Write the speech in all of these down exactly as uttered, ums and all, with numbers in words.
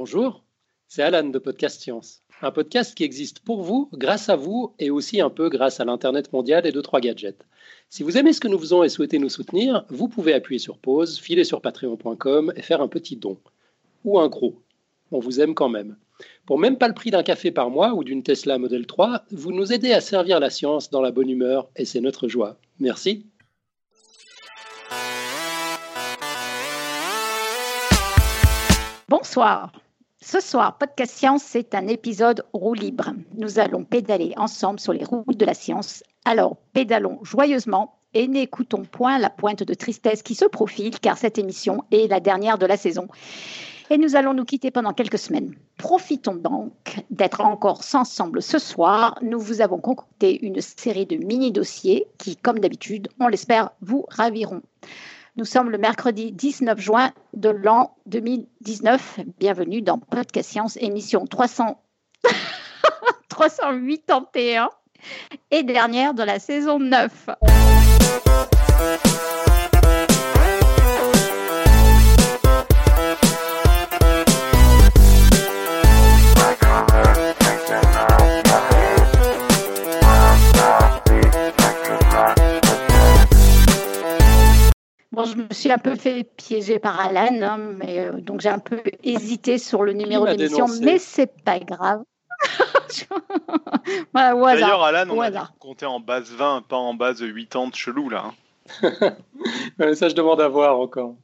Bonjour, c'est Alan de Podcast Science, un podcast qui existe pour vous, grâce à vous et aussi un peu grâce à l'Internet mondial et deux trois gadgets. Si vous aimez ce que nous faisons et souhaitez nous soutenir, vous pouvez appuyer sur pause, filer sur patreon point com et faire un petit don. Ou un gros. On vous aime quand même. Pour même pas le prix d'un café par mois ou d'une Tesla Model trois, vous nous aidez à servir la science dans la bonne humeur et c'est notre joie. Merci. Bonsoir. Ce soir, Podcast Science, c'est un épisode roue libre. Nous allons pédaler ensemble sur les routes de la science. Alors, pédalons joyeusement et n'écoutons point la pointe de tristesse qui se profile, car cette émission est la dernière de la saison. Et nous allons nous quitter pendant quelques semaines. Profitons donc d'être encore ensemble ce soir. Nous vous avons concocté une série de mini-dossiers qui, comme d'habitude, on l'espère, vous raviront. Nous sommes le mercredi dix-neuf juin de l'an deux mille dix-neuf. Bienvenue dans Podcast Science, émission trois cents... trois cent quatre-vingt-onze et dernière de la saison neuf. Bon, je me suis un peu fait piéger par Alan, hein, mais, euh, donc j'ai un peu hésité sur le numéro d'émission, mais c'est pas grave. Voilà, au hasard. D'ailleurs, Alan, on a compté en base vingt, pas en base huitante chelou, là. Hein. Ça, je demande à voir encore.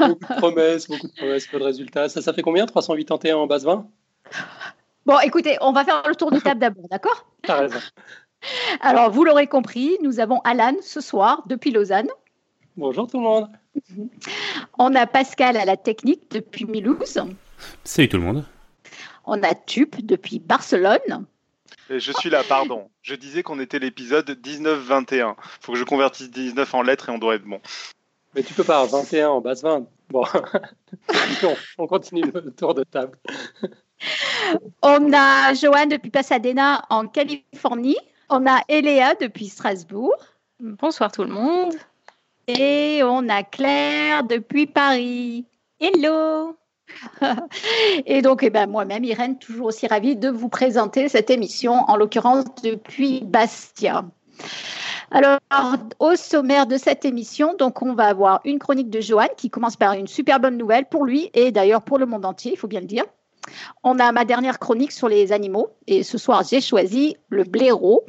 Beaucoup de promesses, beaucoup de promesses, peu de résultats. Ça, ça fait combien, trois cent quatre-vingt-onze en base vingt? Bon, écoutez, on va faire le tour de table d'abord, d'accord? T'as raison. Alors, vous l'aurez compris, nous avons Alan ce soir depuis Lausanne. Bonjour tout le monde. On a Pascal à la technique depuis Milhouse. Salut tout le monde. On a Tup depuis Barcelone. Et je suis là, pardon. Je disais qu'on était l'épisode dix-neuf vingt et un. Il faut que je convertisse dix-neuf en lettres et on doit être bon. Mais tu peux pas, vingt et un en base vingt. Bon, on continue le tour de table. On a Joanne depuis Pasadena en Californie. On a Eléa depuis Strasbourg. Bonsoir tout le monde. Et on a Claire depuis Paris. Hello. Et donc, eh ben, moi-même, Irène, toujours aussi ravie de vous présenter cette émission, en l'occurrence depuis Bastia. Alors, au sommaire de cette émission, donc, on va avoir une chronique de Joanne qui commence par une super bonne nouvelle pour lui et d'ailleurs pour le monde entier, il faut bien le dire. On a ma dernière chronique sur les animaux et ce soir, j'ai choisi le blaireau.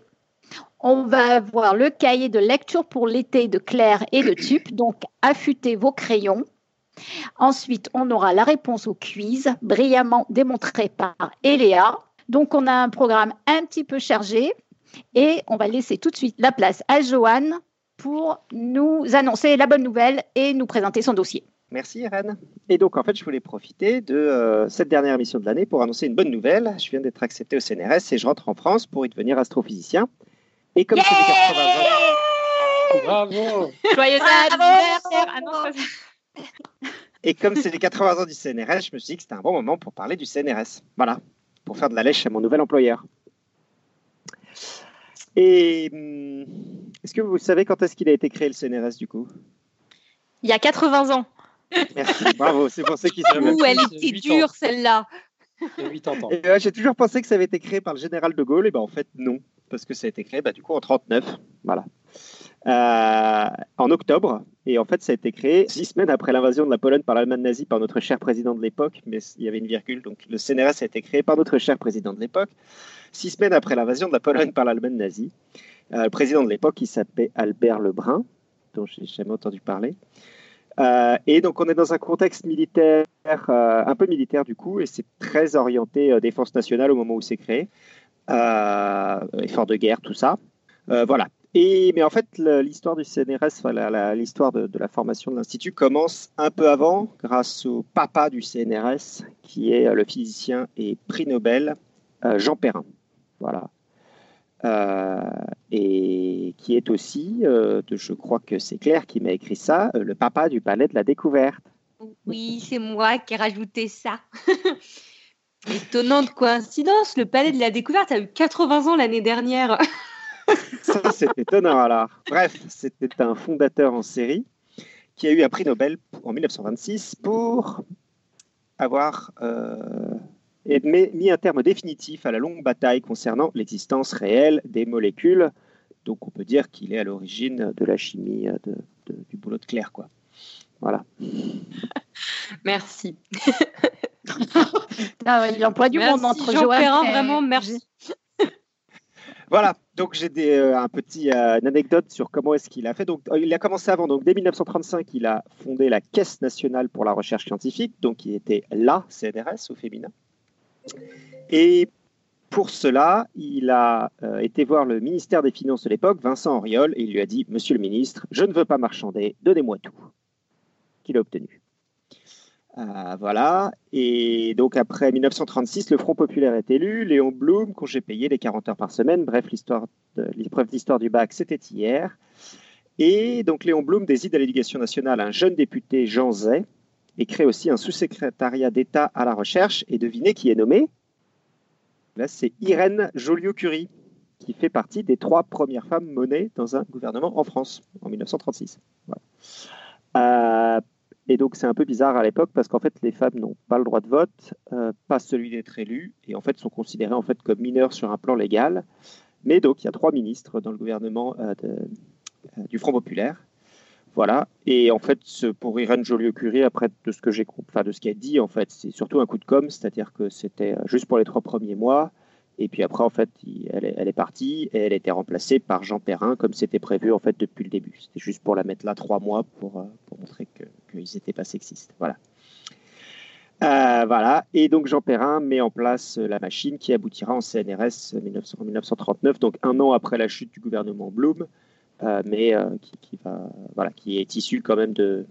On va avoir le cahier de lecture pour l'été de Claire et de Tup, donc affûtez vos crayons. Ensuite, on aura la réponse au quiz, brillamment démontrée par Eléa. Donc, on a un programme un petit peu chargé et on va laisser tout de suite la place à Joanne pour nous annoncer la bonne nouvelle et nous présenter son dossier. Merci Irène. Et donc en fait je voulais profiter de euh, cette dernière émission de l'année pour annoncer une bonne nouvelle. Je viens d'être accepté au C N R S et je rentre en France pour y devenir astrophysicien. Et comme c'est yeah les quatre-vingts ans, yeah bravo. Joyeux anniversaire. Ah non, ça... Et comme c'est les quatre-vingts ans du C N R S, je me suis dit que c'était un bon moment pour parler du C N R S. Voilà, pour faire de la lèche à mon nouvel employeur. Et hum, est-ce que vous savez quand est-ce qu'il a été créé le C N R S du coup? Il y a quatre-vingts ans. Merci, bravo, c'est pour ceux qui savent. Ouh, elle était dure celle-là. huit ans. Et euh, j'ai toujours pensé que ça avait été créé par le général de Gaulle, et ben en fait non, parce que ça a été créé bah, du coup en trente-neuf, voilà, euh, en octobre, et en fait ça a été créé six semaines après l'invasion de la Pologne par l'Allemagne nazie par notre cher président de l'époque, mais il y avait une virgule, donc le C N R S a été créé par notre cher président de l'époque, six semaines après l'invasion de la Pologne par l'Allemagne nazie, euh, le président de l'époque il s'appelait Albert Lebrun, dont je n'ai jamais entendu parler. Euh, et donc, on est dans un contexte militaire, euh, un peu militaire du coup, et c'est très orienté euh, défense nationale au moment où c'est créé, euh, effort de guerre, tout ça. Euh, voilà. Et, mais en fait, le, l'histoire du C N R S, enfin, la, la, l'histoire de, de la formation de l'Institut commence un peu avant, grâce au papa du C N R S, qui est euh, le physicien et prix Nobel euh, Jean Perrin. Voilà. Euh, et qui est aussi, euh, de, je crois que c'est Claire qui m'a écrit ça, euh, le papa du Palais de la Découverte. Oui, c'est moi qui ai rajouté ça. Étonnante coïncidence, le Palais de la Découverte a eu quatre-vingts ans l'année dernière. Ça, c'est étonnant alors. Bref, c'était un fondateur en série qui a eu un prix Nobel en dix-neuf cent vingt-six pour avoir euh, mis un terme définitif à la longue bataille concernant l'existence réelle des molécules. Donc, on peut dire qu'il est à l'origine de la chimie, de, de, du boulot de Claire, quoi. Voilà. Merci. Ah ouais, l'emploi du monde entre Jean Perrin, vraiment, merci. Voilà. Donc, j'ai des, euh, un petit, euh, une anecdote sur comment est-ce qu'il a fait. Donc, il a commencé avant. Donc, dès mille neuf cent trente-cinq, il a fondé la Caisse nationale pour la recherche scientifique, donc qui était la C N R S au féminin. Et pour cela, il a euh, été voir le ministère des Finances de l'époque, Vincent Auriol, et il lui a dit « Monsieur le ministre, je ne veux pas marchander, donnez-moi tout », qu'il a obtenu. Euh, voilà, et donc après mille neuf cent trente-six, le Front Populaire est élu, Léon Blum, congé payé, les quarante heures par semaine, bref, l'histoire de, l'épreuve d'histoire du bac, c'était hier. Et donc Léon Blum désigne à l'Éducation nationale un jeune député, Jean Zay, et crée aussi un sous-secrétariat d'État à la recherche, et devinez qui est nommé? Là, c'est Irène Joliot-Curie, qui fait partie des trois premières femmes menées dans un gouvernement en France, en mille neuf cent trente-six. Voilà. Euh, et donc, c'est un peu bizarre à l'époque, parce qu'en fait, les femmes n'ont pas le droit de vote, euh, pas celui d'être élues, et en fait, sont considérées en fait, comme mineures sur un plan légal. Mais donc, il y a trois ministres dans le gouvernement euh, de, euh, du Front Populaire. Voilà. Et en fait, pour Irène Joliot-Curie, après de ce que j'ai, enfin de ce qu'elle dit, en fait, c'est surtout un coup de com', c'est-à-dire que c'était juste pour les trois premiers mois. Et puis après, en fait, elle est, elle est partie et elle a été remplacée par Jean Perrin, comme c'était prévu en fait depuis le début. C'était juste pour la mettre là trois mois pour, pour montrer que, qu'ils n'étaient pas sexistes. Voilà. Euh, voilà. Et donc Jean Perrin met en place la machine qui aboutira en C N R S en mille neuf cent trente-neuf, donc un an après la chute du gouvernement Blum. Euh, mais euh, qui, qui, va, voilà, qui est issu quand même de,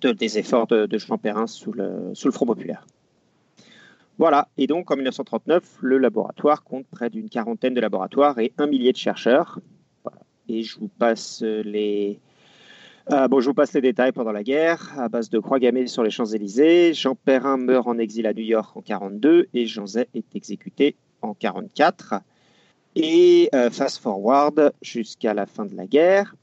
de, des efforts de, de Jean Perrin sous le, sous le Front Populaire. Voilà, et donc en mille neuf cent trente-neuf, le laboratoire compte près d'une quarantaine de laboratoires et un millier de chercheurs. Voilà. Et je vous passe les... Euh, bon, je vous passe les détails pendant la guerre, à base de croix gammées sur les Champs-Élysées. Jean Perrin meurt en exil à New York en mille neuf cent quarante-deux et Jean Zay est exécuté en mille neuf cent quarante-quatre. Et euh, fast forward jusqu'à la fin de la guerre,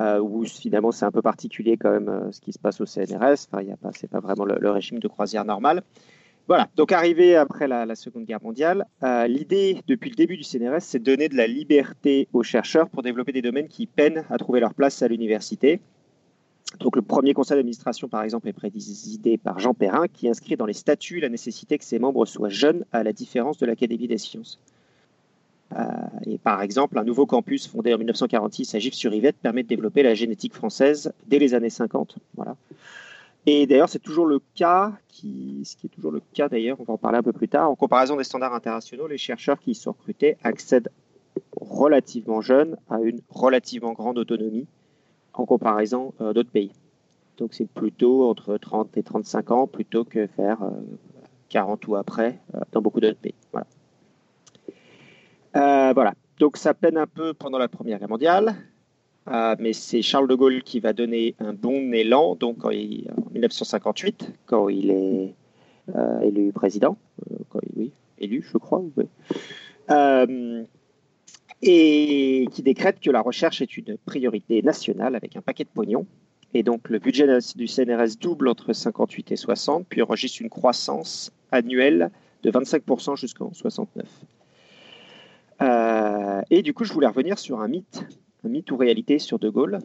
euh, où finalement c'est un peu particulier quand même euh, ce qui se passe au C N R S. Enfin, il y a pas, c'est pas vraiment le, le régime de croisière normal. Voilà. Donc arrivé après la, la Seconde Guerre mondiale, euh, l'idée depuis le début du C N R S, c'est de donner de la liberté aux chercheurs pour développer des domaines qui peinent à trouver leur place à l'université. Donc le premier conseil d'administration, par exemple, est présidé par Jean Perrin, qui inscrit dans les statuts la nécessité que ses membres soient jeunes, à la différence de l'Académie des sciences. Euh, et par exemple, un nouveau campus fondé en mille neuf cent quarante-six à Gif-sur-Yvette permet de développer la génétique française dès les années cinquante. Voilà. Et d'ailleurs, c'est toujours le cas, qui, ce qui est toujours le cas d'ailleurs, on va en parler un peu plus tard. En comparaison des standards internationaux, les chercheurs qui y sont recrutés accèdent relativement jeunes à une relativement grande autonomie en comparaison euh, d'autres pays. Donc c'est plutôt entre trente et trente-cinq ans plutôt que faire euh, quarante ou après euh, dans beaucoup d'autres pays. Voilà. Euh, voilà, donc ça peine un peu pendant la Première Guerre mondiale, euh, mais c'est Charles de Gaulle qui va donner un bon élan donc en, il, en mille neuf cent cinquante-huit, quand il est euh, élu président, euh, quand il, oui, élu je crois, oui. euh, et qui décrète que la recherche est une priorité nationale avec un paquet de pognon. Et donc le budget du C N R S double entre cinquante-huit et soixante, puis enregistre une croissance annuelle de vingt-cinq pour cent jusqu'en soixante-neuf. Euh, et du coup, je voulais revenir sur un mythe, un mythe ou réalité sur De Gaulle,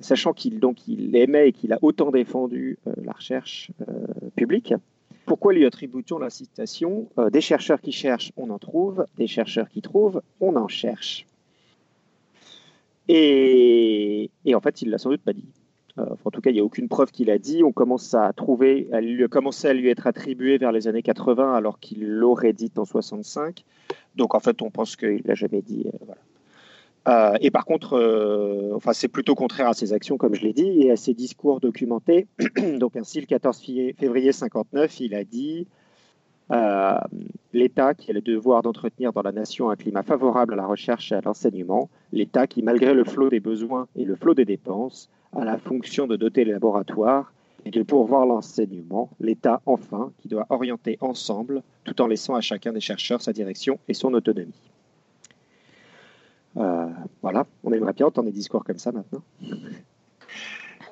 sachant qu'il donc, il aimait et qu'il a autant défendu euh, la recherche euh, publique. Pourquoi lui attribue-t-on la citation euh, « Des chercheurs qui cherchent, on en trouve. Des chercheurs qui trouvent, on en cherche. » Et, et en fait, il ne l'a sans doute pas dit. Euh, en tout cas, il n'y a aucune preuve qu'il a dit. On commence à trouver, à lui, commencer à lui être attribué vers les années quatre-vingts, alors qu'il l'aurait dit en soixante-cinq. Donc, en fait, on pense qu'il ne l'a jamais dit. Euh, voilà. Euh, et par contre, euh, enfin, c'est plutôt contraire à ses actions, comme je l'ai dit, et à ses discours documentés. Donc, ainsi, le quatorze février cinquante-neuf, il a dit euh, « L'État qui a le devoir d'entretenir dans la nation un climat favorable à la recherche et à l'enseignement, l'État qui, malgré le flot des besoins et le flot des dépenses, à la fonction de doter les laboratoires et de pourvoir l'enseignement, l'État enfin, qui doit orienter ensemble, tout en laissant à chacun des chercheurs sa direction et son autonomie. » Euh, voilà, on aimerait bien entendre des discours comme ça maintenant.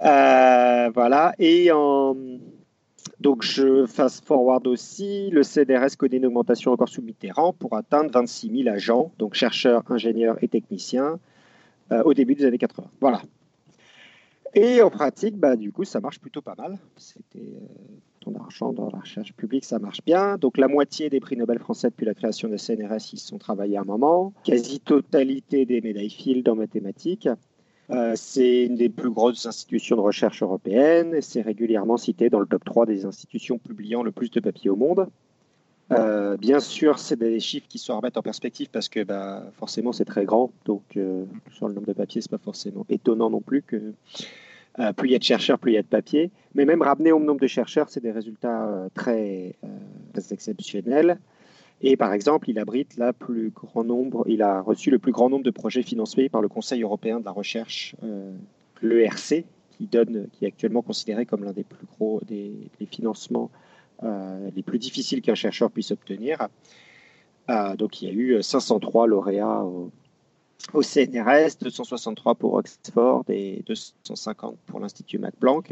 euh, voilà, et en, Donc je fast forward aussi, le C N R S connaît une augmentation encore sous Mitterrand pour atteindre vingt-six mille agents, donc chercheurs, ingénieurs et techniciens, euh, au début des années quatre-vingt. Voilà. Et en pratique, bah, du coup, ça marche plutôt pas mal. C'était euh, ton argent dans la recherche publique, ça marche bien. Donc, la moitié des prix Nobel français depuis la création de C N R S, ils se sont travaillés à un moment. Quasi-totalité des médailles Fields en mathématiques. Euh, c'est une des plus grosses institutions de recherche européennes. Et c'est régulièrement cité dans le top trois des institutions publiant le plus de papiers au monde. Euh, bien sûr, c'est des chiffres qui se remettent en perspective parce que bah, forcément, c'est très grand. Donc, euh, sur le nombre de papiers, ce n'est pas forcément étonnant non plus que euh, plus il y a de chercheurs, plus il y a de papiers. Mais même ramené au nombre de chercheurs, c'est des résultats euh, très, euh, très exceptionnels. Et par exemple, il abrite la plus grand nombre, il a reçu le plus grand nombre de projets financés par le Conseil européen de la recherche, euh, l'E R C, qui, donne, qui est actuellement considéré comme l'un des plus gros des, des financements Euh, les plus difficiles qu'un chercheur puisse obtenir. Euh, donc il y a eu cinq cent trois lauréats au, au C N R S, deux cent soixante-trois pour Oxford et deux cent cinquante pour l'Institut Max Planck.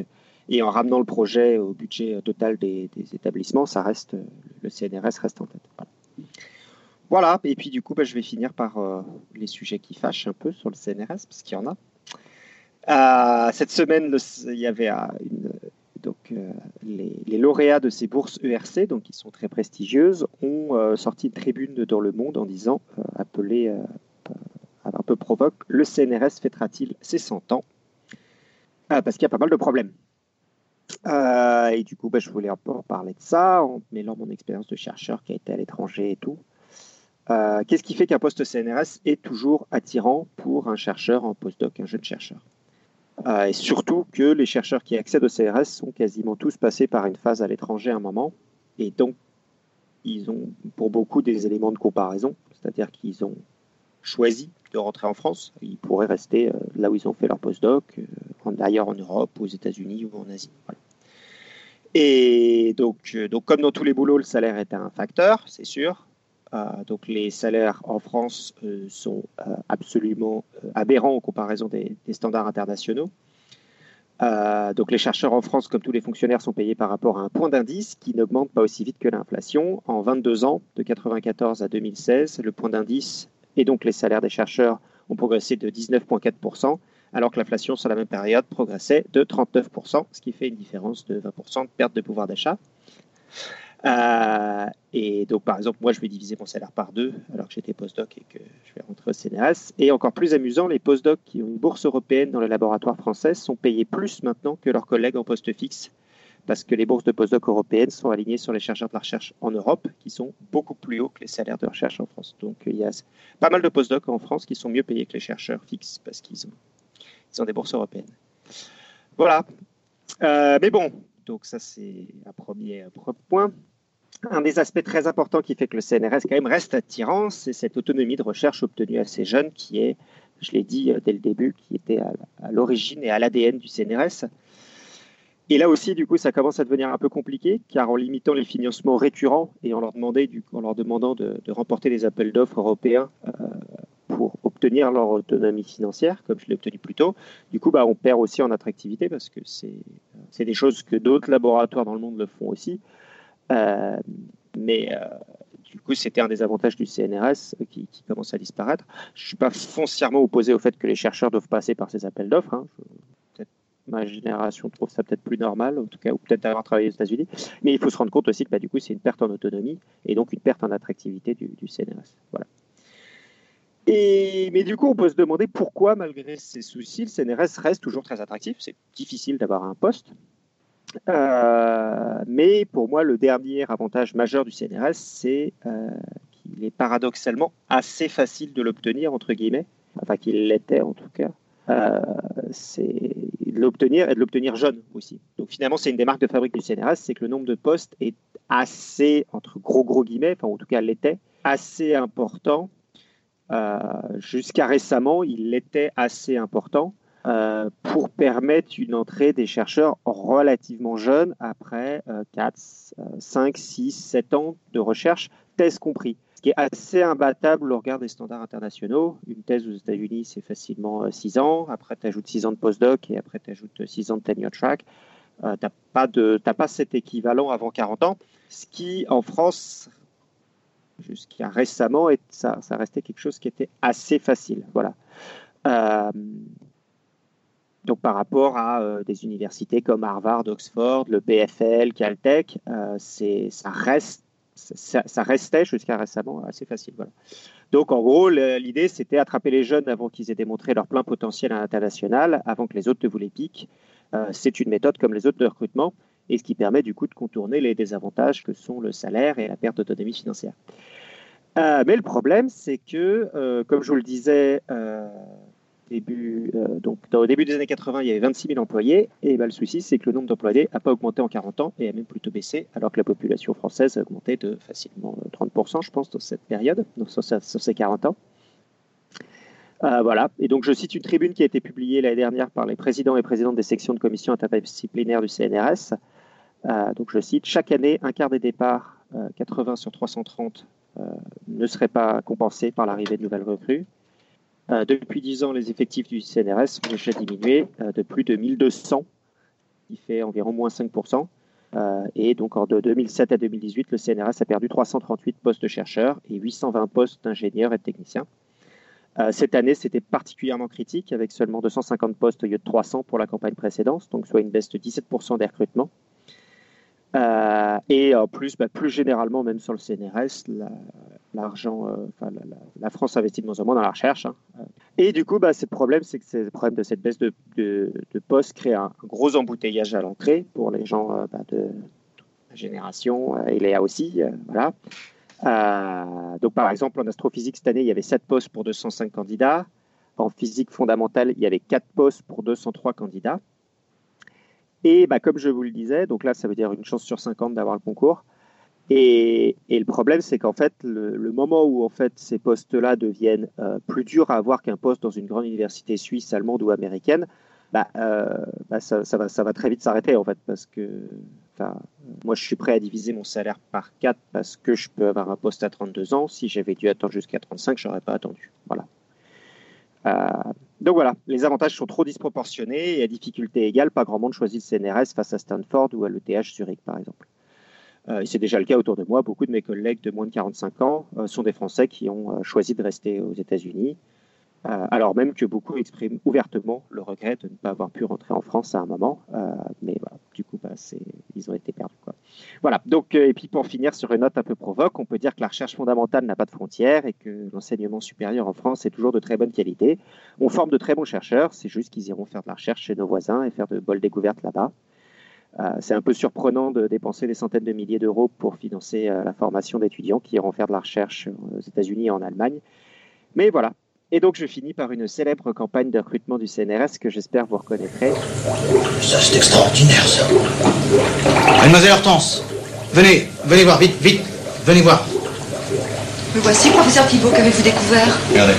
Et en ramenant le projet au budget total des, des établissements, ça reste, le C N R S reste en tête. Voilà. Voilà. Et puis du coup, bah, je vais finir par euh, les sujets qui fâchent un peu sur le C N R S, parce qu'il y en a. Euh, cette semaine, le, il y avait euh, une... Donc, euh, les, les lauréats de ces bourses E R C, donc qui sont très prestigieuses, ont euh, sorti une tribune dans Le Monde en disant, euh, appelée euh, un peu provoque, « Le C N R S fêtera-t-il ses cent ans ?» euh, Parce qu'il y a pas mal de problèmes. Euh, et du coup, bah, je voulais un peu en parler de ça, en mêlant mon expérience de chercheur qui a été à l'étranger et tout. Euh, Qu'est-ce qui fait qu'un poste C N R S est toujours attirant pour un chercheur en postdoc, un jeune chercheur ? Euh, et surtout que les chercheurs qui accèdent au C N R S sont quasiment tous passés par une phase à l'étranger à un moment, et donc ils ont pour beaucoup des éléments de comparaison, c'est-à-dire qu'ils ont choisi de rentrer en France, ils pourraient rester euh, là où ils ont fait leur postdoc, euh, en, ailleurs en Europe, aux États-Unis ou en Asie. Voilà. Et donc, euh, donc comme dans tous les boulots, le salaire est un facteur, c'est sûr. Euh, donc les salaires en France euh, sont euh, absolument euh, aberrants en comparaison des, des standards internationaux. Euh, donc les chercheurs en France, comme tous les fonctionnaires, sont payés par rapport à un point d'indice qui n'augmente pas aussi vite que l'inflation. En vingt-deux ans, de mille neuf cent quatre-vingt-quatorze à deux mille seize, le point d'indice et donc les salaires des chercheurs ont progressé de dix-neuf virgule quatre pour cent, alors que l'inflation sur la même période progressait de trente-neuf pour cent, ce qui fait une différence de vingt pour cent de perte de pouvoir d'achat. Euh, et donc par exemple moi je vais diviser mon salaire par deux alors que j'étais postdoc et que je vais rentrer au C N R S. Et encore plus amusant, les postdocs qui ont une bourse européenne dans les laboratoires français sont payés plus maintenant que leurs collègues en poste fixe, parce que les bourses de postdoc européennes sont alignées sur les chercheurs de la recherche en Europe, qui sont beaucoup plus hauts que les salaires de recherche en France. Donc il y a pas mal de postdocs en France qui sont mieux payés que les chercheurs fixes parce qu'ils ont, ils ont des bourses européennes. Voilà. Euh, mais bon, donc ça c'est un premier, un premier point. Un des aspects très importants qui fait que le C N R S quand même reste attirant, c'est cette autonomie de recherche obtenue à ces jeunes qui est, je l'ai dit dès le début, qui était à l'origine et à l'A D N du C N R S. Et là aussi, du coup, ça commence à devenir un peu compliqué, car en limitant les financements récurrents et en leur, demander, du coup, en leur demandant de, de remporter des appels d'offres européens euh, pour obtenir leur autonomie financière, comme je l'ai obtenu plus tôt, du coup, bah, on perd aussi en attractivité, parce que c'est, c'est des choses que d'autres laboratoires dans le monde le font aussi. Euh, mais euh, du coup, c'était un des avantages du C N R S qui, qui commence à disparaître. Je ne suis pas foncièrement opposé au fait que les chercheurs doivent passer par ces appels d'offres. Hein. Peut-être ma génération trouve ça peut-être plus normal, en tout cas, ou peut-être d'avoir travaillé aux États-Unis. Mais il faut se rendre compte aussi que bah, du coup, c'est une perte en autonomie et donc une perte en attractivité du, du C N R S. Voilà. Et, mais du coup, on peut se demander pourquoi, malgré ces soucis, le C N R S reste toujours très attractif. C'est difficile d'avoir un poste. Euh, mais pour moi, le dernier avantage majeur du C N R S, c'est euh, qu'il est paradoxalement assez facile de l'obtenir, entre guillemets, enfin qu'il l'était en tout cas, euh, c'est de l'obtenir et de l'obtenir jeune aussi. Donc finalement, c'est une des marques de fabrique du C N R S, c'est que le nombre de postes est assez, entre gros gros guillemets, enfin en tout cas l'était, assez important. Euh, jusqu'à récemment, il l'était assez important. Euh, pour permettre une entrée des chercheurs relativement jeunes après euh, quatre, cinq, six, sept ans de recherche, thèse compris. Ce qui est assez imbattable au regard des standards internationaux. Une thèse aux États-Unis, c'est facilement six ans. Après, tu ajoutes six ans de postdoc et après, tu ajoutes six ans de tenure track. Euh, tu n'as pas, de, t'as pas cet équivalent avant quarante ans, ce qui, en France, jusqu'à récemment, et ça, ça restait quelque chose qui était assez facile. Voilà. Euh, donc, par rapport à euh, des universités comme Harvard, Oxford, le B F L, Caltech, euh, c'est, ça reste Ça, ça restait jusqu'à récemment assez facile. Voilà. Donc, en gros, l'idée, c'était attraper les jeunes avant qu'ils aient démontré leur plein potentiel à l'international, avant que les autres ne vous les piquent. Euh, c'est une méthode comme les autres de recrutement et ce qui permet du coup de contourner les désavantages que sont le salaire et la perte d'autonomie financière. Euh, mais le problème, c'est que, euh, comme je vous le disais euh, début, euh, donc, dans, au début des années quatre-vingts, il y avait vingt-six mille employés. Et ben, le souci, c'est que le nombre d'employés n'a pas augmenté en quarante ans et a même plutôt baissé, alors que la population française a augmenté de facilement trente pour cent, je pense, dans cette période, donc sur, sur ces quarante ans. Euh, voilà. Et donc, je cite une tribune qui a été publiée l'année dernière par les présidents et présidentes des sections de commissions interdisciplinaires du C N R S. Euh, donc, je cite « Chaque année, un quart des départs, euh, quatre-vingts sur trois cent trente, euh, ne seraient pas compensés par l'arrivée de nouvelles recrues. Euh, depuis dix ans, les effectifs du C N R S ont déjà diminué euh, de plus de mille deux cents, qui fait environ moins cinq pour cent. Euh, et donc, en de deux mille sept à deux mille dix-huit, le C N R S a perdu trois cent trente-huit postes de chercheurs et huit cent vingt postes d'ingénieurs et de techniciens. Euh, cette année, c'était particulièrement critique, avec seulement deux cent cinquante postes au lieu de trois cents pour la campagne précédente, donc soit une baisse de dix-sept pour cent des recrutements. Euh, et en plus, bah, plus généralement, même sur le C N R S, la, l'argent, euh, enfin, la, la France investit de moins en moins dans la recherche. Hein. Et du coup, bah, c'est le problème, c'est que c'est le problème de cette baisse de, de, de postes crée un gros embouteillage à l'entrée pour les gens euh, bah, de ma génération, euh, et Léa aussi. Euh, voilà. Euh, donc, par exemple, en astrophysique, cette année, il y avait sept postes pour deux cent cinq candidats. En physique fondamentale, il y avait quatre postes pour deux cent trois candidats. Et bah, comme je vous le disais, donc là, ça veut dire une chance sur cinquante d'avoir le concours. Et, et le problème, c'est qu'en fait, le, le moment où en fait, ces postes-là deviennent euh, plus durs à avoir qu'un poste dans une grande université suisse, allemande ou américaine, bah, euh, bah, ça, ça, va, ça va très vite s'arrêter, en fait, parce que moi, je suis prêt à diviser mon salaire par quatre parce que je peux avoir un poste à trente-deux ans. Si j'avais dû attendre jusqu'à trente-cinq, je n'aurais pas attendu. Voilà. Euh, donc voilà, les avantages sont trop disproportionnés et à difficulté égale, pas grand monde choisit le C N R S face à Stanford ou à l'E T H Zurich par exemple. Euh, et c'est déjà le cas autour de moi, beaucoup de mes collègues de moins de quarante-cinq ans euh, sont des Français qui ont euh, choisi de rester aux États-Unis, euh, alors même que beaucoup expriment ouvertement le regret de ne pas avoir pu rentrer en France à un moment, euh, mais voilà, du coup bah, c'est, ils ont été perdus, quoi. Voilà, donc, euh, et puis pour finir sur une note un peu provoque, on peut dire que la recherche fondamentale n'a pas de frontières et que l'enseignement supérieur en France est toujours de très bonne qualité. On forme de très bons chercheurs, c'est juste qu'ils iront faire de la recherche chez nos voisins et faire de belles découvertes là-bas. Euh, c'est un peu surprenant de dépenser des centaines de milliers d'euros pour financer euh, la formation d'étudiants qui iront faire de la recherche aux États-Unis et en Allemagne. Mais voilà. Et donc, je finis par une célèbre campagne de recrutement du C N R S que j'espère vous reconnaîtrez. Ça, c'est extraordinaire, ça. Mademoiselle Hortense, venez, venez voir, vite, vite, venez voir. Me voici, professeur Thibault, qu'avez-vous découvert? Regardez.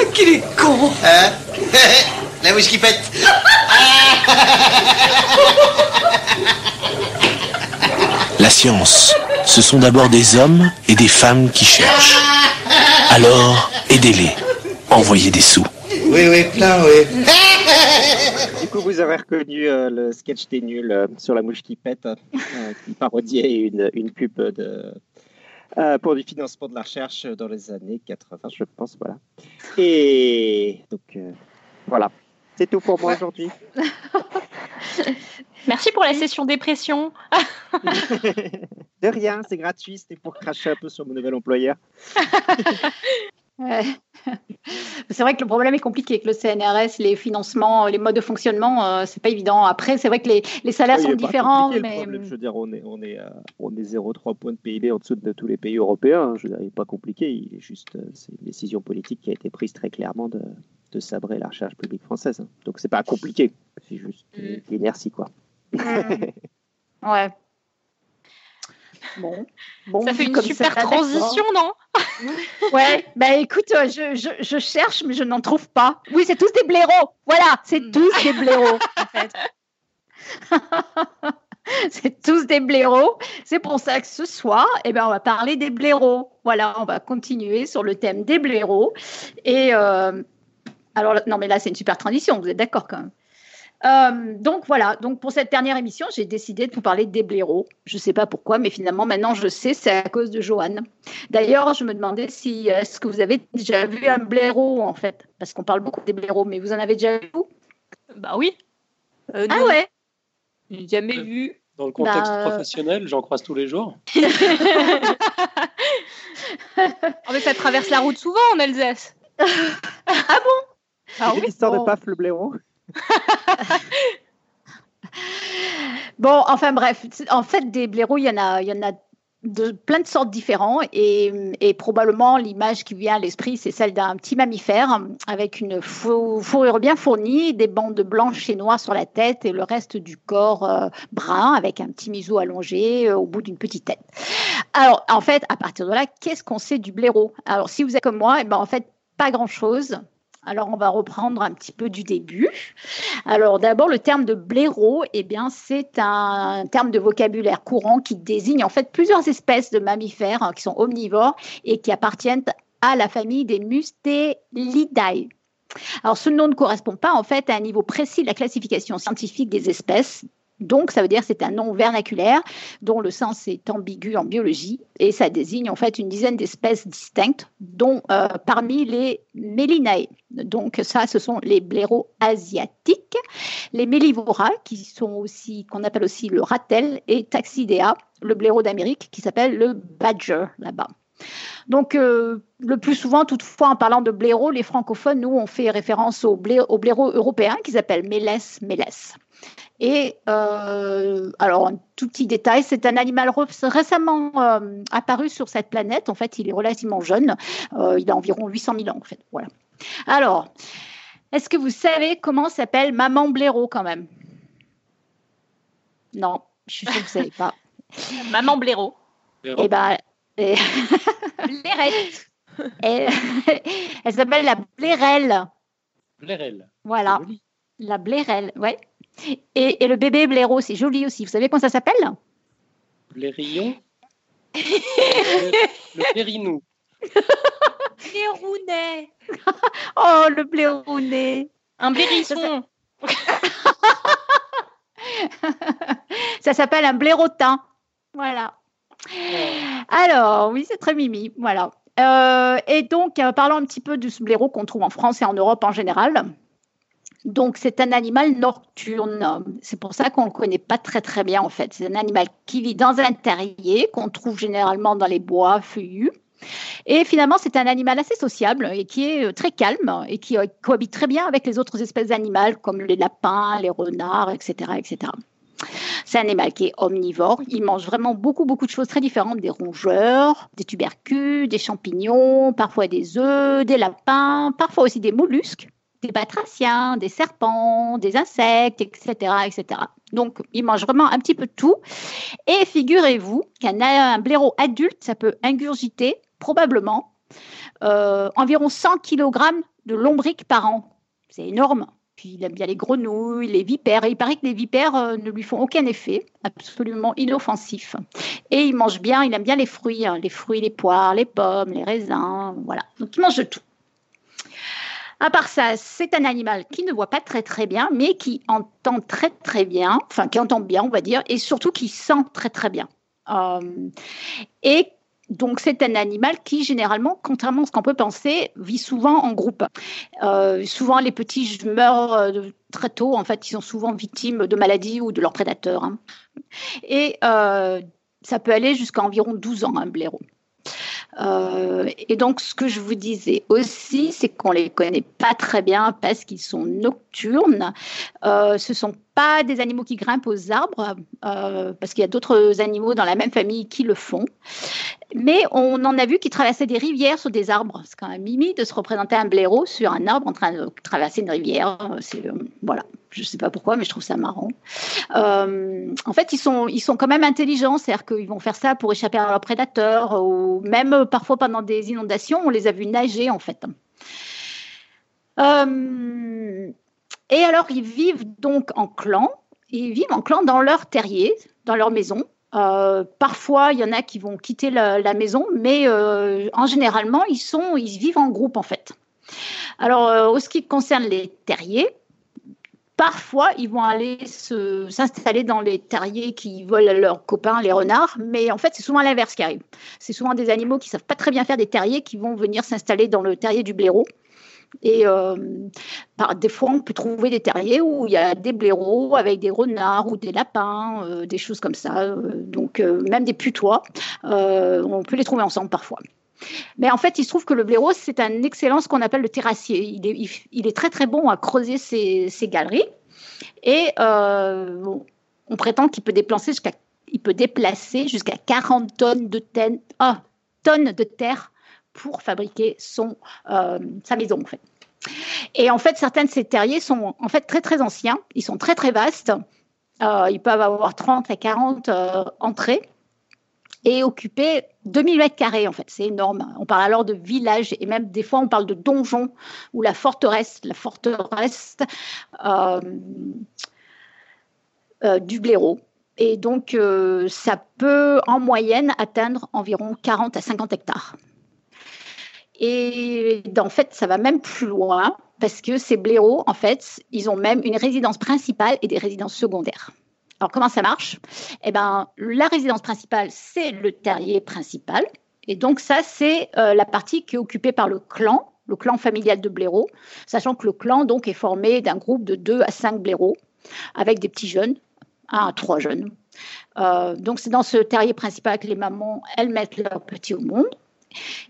Ah, qu'il est con. Hein? La whisky pète. La science, ce sont d'abord des hommes et des femmes qui cherchent. Alors, aidez-les. Envoyez des sous. Oui, oui, plein, oui. Du coup, vous avez reconnu euh, le sketch des nuls euh, sur la mouche qui pète, euh, qui parodiait une, une pub de... Euh, pour du financement de la recherche dans les années quatre-vingts, je pense, voilà. Et donc, euh, voilà. C'est tout pour moi aujourd'hui. Merci pour la session dépression. De rien, c'est gratuit, c'était pour cracher un peu sur mon nouvel employeur. Ouais. C'est vrai que le problème est compliqué avec le C N R S, les financements, les modes de fonctionnement, euh, c'est pas évident. Après, c'est vrai que les, les salaires ouais, sont différents. Mais... Problème, je veux dire, on est, on est, euh, on est zéro virgule trois points de P I B en dessous de tous les pays européens. Je veux dire, il n'est pas compliqué. Il est juste, euh, c'est une décision politique qui a été prise très clairement de, de sabrer la recherche publique française. Hein. Donc c'est pas compliqué, c'est juste euh, l'inertie, quoi. Mmh. Ouais. Bon. Bon, ça fait une super transition, non? Ouais, bah écoute, je, je, je cherche, mais je n'en trouve pas. Oui, c'est tous des blaireaux. Voilà, c'est tous des blaireaux, en fait. c'est tous des blaireaux. C'est pour ça que ce soir, eh ben, on va parler des blaireaux. Voilà, on va continuer sur le thème des blaireaux. Et euh, alors, non, mais là, c'est une super transition, vous êtes d'accord quand même. Euh, donc voilà, donc pour cette dernière émission, j'ai décidé de vous parler des blaireaux. Je ne sais pas pourquoi, mais finalement, maintenant, je sais, c'est à cause de Joanne. D'ailleurs, je me demandais si, est-ce que vous avez déjà vu un blaireau, en fait? Parce qu'on parle beaucoup des blaireaux, mais vous en avez déjà vu? Bah oui. Euh, ah non. Ouais. J'ai jamais euh, vu. Dans le contexte bah, professionnel, j'en croise tous les jours. En fait, ça traverse la route souvent en Alsace. Ah bon? Ah oui. L'histoire bon. De Paf, le blaireau. Bon, enfin bref, en fait des blaireaux, il y en a, il y en a de plein de sortes différentes et, et probablement l'image qui vient à l'esprit, c'est celle d'un petit mammifère avec une fou, fourrure bien fournie, des bandes blanches et noires sur la tête et le reste du corps euh, brun avec un petit museau allongé euh, au bout d'une petite tête. Alors, en fait, à partir de là, qu'est-ce qu'on sait du blaireau? Alors, si vous êtes comme moi, eh ben, en fait, pas grand-chose. Alors, on va reprendre un petit peu du début. Alors, d'abord, le terme de blaireau, eh bien, c'est un terme de vocabulaire courant qui désigne en fait plusieurs espèces de mammifères qui sont omnivores et qui appartiennent à la famille des Mustellidae. Alors, ce nom ne correspond pas en fait à un niveau précis de la classification scientifique des espèces. Donc, ça veut dire que c'est un nom vernaculaire dont le sens est ambigu en biologie et ça désigne en fait une dizaine d'espèces distinctes, dont euh, parmi les Mélinae. Donc, ça, ce sont les blaireaux asiatiques, les Mélivora, qui sont aussi, qu'on appelle aussi le ratel, et Taxidea, le blaireau d'Amérique, qui s'appelle le badger là-bas. Donc, euh, le plus souvent, toutefois, en parlant de blaireaux, les francophones, nous, on fait référence aux blaireaux, blaireaux européens qui s'appellent mélès, mélès. Et euh, alors, un tout petit détail, c'est un animal récemment euh, apparu sur cette planète. En fait, il est relativement jeune. Euh, il a environ huit cent mille ans, en fait. Voilà. Alors, est-ce que vous savez comment s'appelle maman blaireau, quand même? Non, je suis sûre que vous ne savez pas. Maman blaireau. blaireau. Eh bien... Et... Blairette. Et... Elle s'appelle la blairelle. Blairelle. Voilà. La blairelle, ouais. Et, et le bébé blaireau, c'est joli aussi. Vous savez comment ça s'appelle? Blairillon. Le blairenou. Blairounet. Oh, le blairounet. Un blairisson. Ça s'appelle un blairotin. Voilà. Alors, oui, c'est très mimi, voilà. Euh, et donc, euh, parlons un petit peu de ce blaireau qu'on trouve en France et en Europe en général. Donc, c'est un animal nocturne. C'est pour ça qu'on ne le connaît pas très, très bien, en fait. C'est un animal qui vit dans un terrier, qu'on trouve généralement dans les bois feuillus. Et finalement, c'est un animal assez sociable et qui est très calme et qui euh, cohabite très bien avec les autres espèces d'animaux comme les lapins, les renards, et cetera, et cetera. C'est un animal qui est omnivore. Il mange vraiment beaucoup, beaucoup de choses très différentes, des rongeurs, des tubercules, des champignons, parfois des œufs, des lapins, parfois aussi des mollusques, des batraciens, des serpents, des insectes, et cetera, et cetera. Donc, il mange vraiment un petit peu de tout. Et figurez-vous qu'un blaireau adulte, ça peut ingurgiter probablement euh, environ cent kilogrammes de lombric par an. C'est énorme. Puis, il aime bien les grenouilles, les vipères. Et il paraît que les vipères euh, ne lui font aucun effet, absolument inoffensif. Et il mange bien, il aime bien les fruits, hein, les fruits, les poires, les pommes, les raisins, voilà. Donc, il mange de tout. À part ça, c'est un animal qui ne voit pas très, très bien, mais qui entend très, très bien, enfin, qui entend bien, on va dire, et surtout qui sent très, très bien. Euh, et Donc, c'est un animal qui, généralement, contrairement à ce qu'on peut penser, vit souvent en groupe. Euh, souvent, les petits meurent euh, très tôt. En fait, ils sont souvent victimes de maladies ou de leurs prédateurs. Hein. Et euh, ça peut aller jusqu'à environ douze ans, un blaireau. Euh, et donc, ce que je vous disais aussi, c'est qu'on ne les connaît pas très bien parce qu'ils sont nocturnes. Euh, ce ne sont pas des animaux qui grimpent aux arbres, euh, parce qu'il y a d'autres animaux dans la même famille qui le font. Mais on en a vu qui traversaient des rivières sur des arbres. C'est quand même mimi de se représenter un blaireau sur un arbre en train de traverser une rivière. C'est, euh, voilà. Je ne sais pas pourquoi, mais je trouve ça marrant. Euh, en fait, ils sont, ils sont quand même intelligents, c'est-à-dire qu'ils vont faire ça pour échapper à leurs prédateurs, ou même parfois pendant des inondations, on les a vus nager, en fait. Euh, et alors, ils vivent donc en clan. ils vivent en clan dans leur terrier, dans leur maison. Euh, parfois, il y en a qui vont quitter la, la maison, mais euh, en généralement, ils, sont, ils vivent en groupe, en fait. Alors, euh, en ce qui concerne les terriers, parfois, ils vont aller se, s'installer dans les terriers qui volent à leurs copains, les renards, mais en fait, c'est souvent l'inverse qui arrive. C'est souvent des animaux qui ne savent pas très bien faire des terriers qui vont venir s'installer dans le terrier du blaireau. Et euh, par défaut, on peut trouver des terriers où il y a des blaireaux avec des renards ou des lapins, euh, des choses comme ça. Euh, donc, euh, même des putois, euh, on peut les trouver ensemble parfois. Mais en fait, il se trouve que le blaireau, c'est un excellent, ce qu'on appelle le terrassier. Il est, il, il est très, très bon à creuser ses, ses galeries. Et euh, on prétend qu'il peut déplacer jusqu'à, il peut déplacer jusqu'à quarante tonnes de, ten, oh, tonnes de terre pour fabriquer son, euh, sa maison, en fait. Et en fait, certains de ces terriers sont en fait très, très anciens. Ils sont très, très vastes. Euh, ils peuvent avoir trente à quarante euh, entrées et occuper deux mille mètres carrés, en fait. C'est énorme. On parle alors de village et même des fois, on parle de donjon ou la forteresse, la forteresse euh, euh, du blaireau. Et donc, euh, ça peut, en moyenne, atteindre environ quarante à cinquante hectares. Et en fait, ça va même plus loin parce que ces blaireaux, en fait, ils ont même une résidence principale et des résidences secondaires. Alors, comment ça marche ? Eh bien, la résidence principale, c'est le terrier principal. Et donc, ça, c'est euh, la partie qui est occupée par le clan, le clan familial de blaireaux, sachant que le clan, donc, est formé d'un groupe de deux à cinq blaireaux avec des petits jeunes, un à trois jeunes. Euh, donc, c'est dans ce terrier principal que les mamans, elles, mettent leurs petits au monde.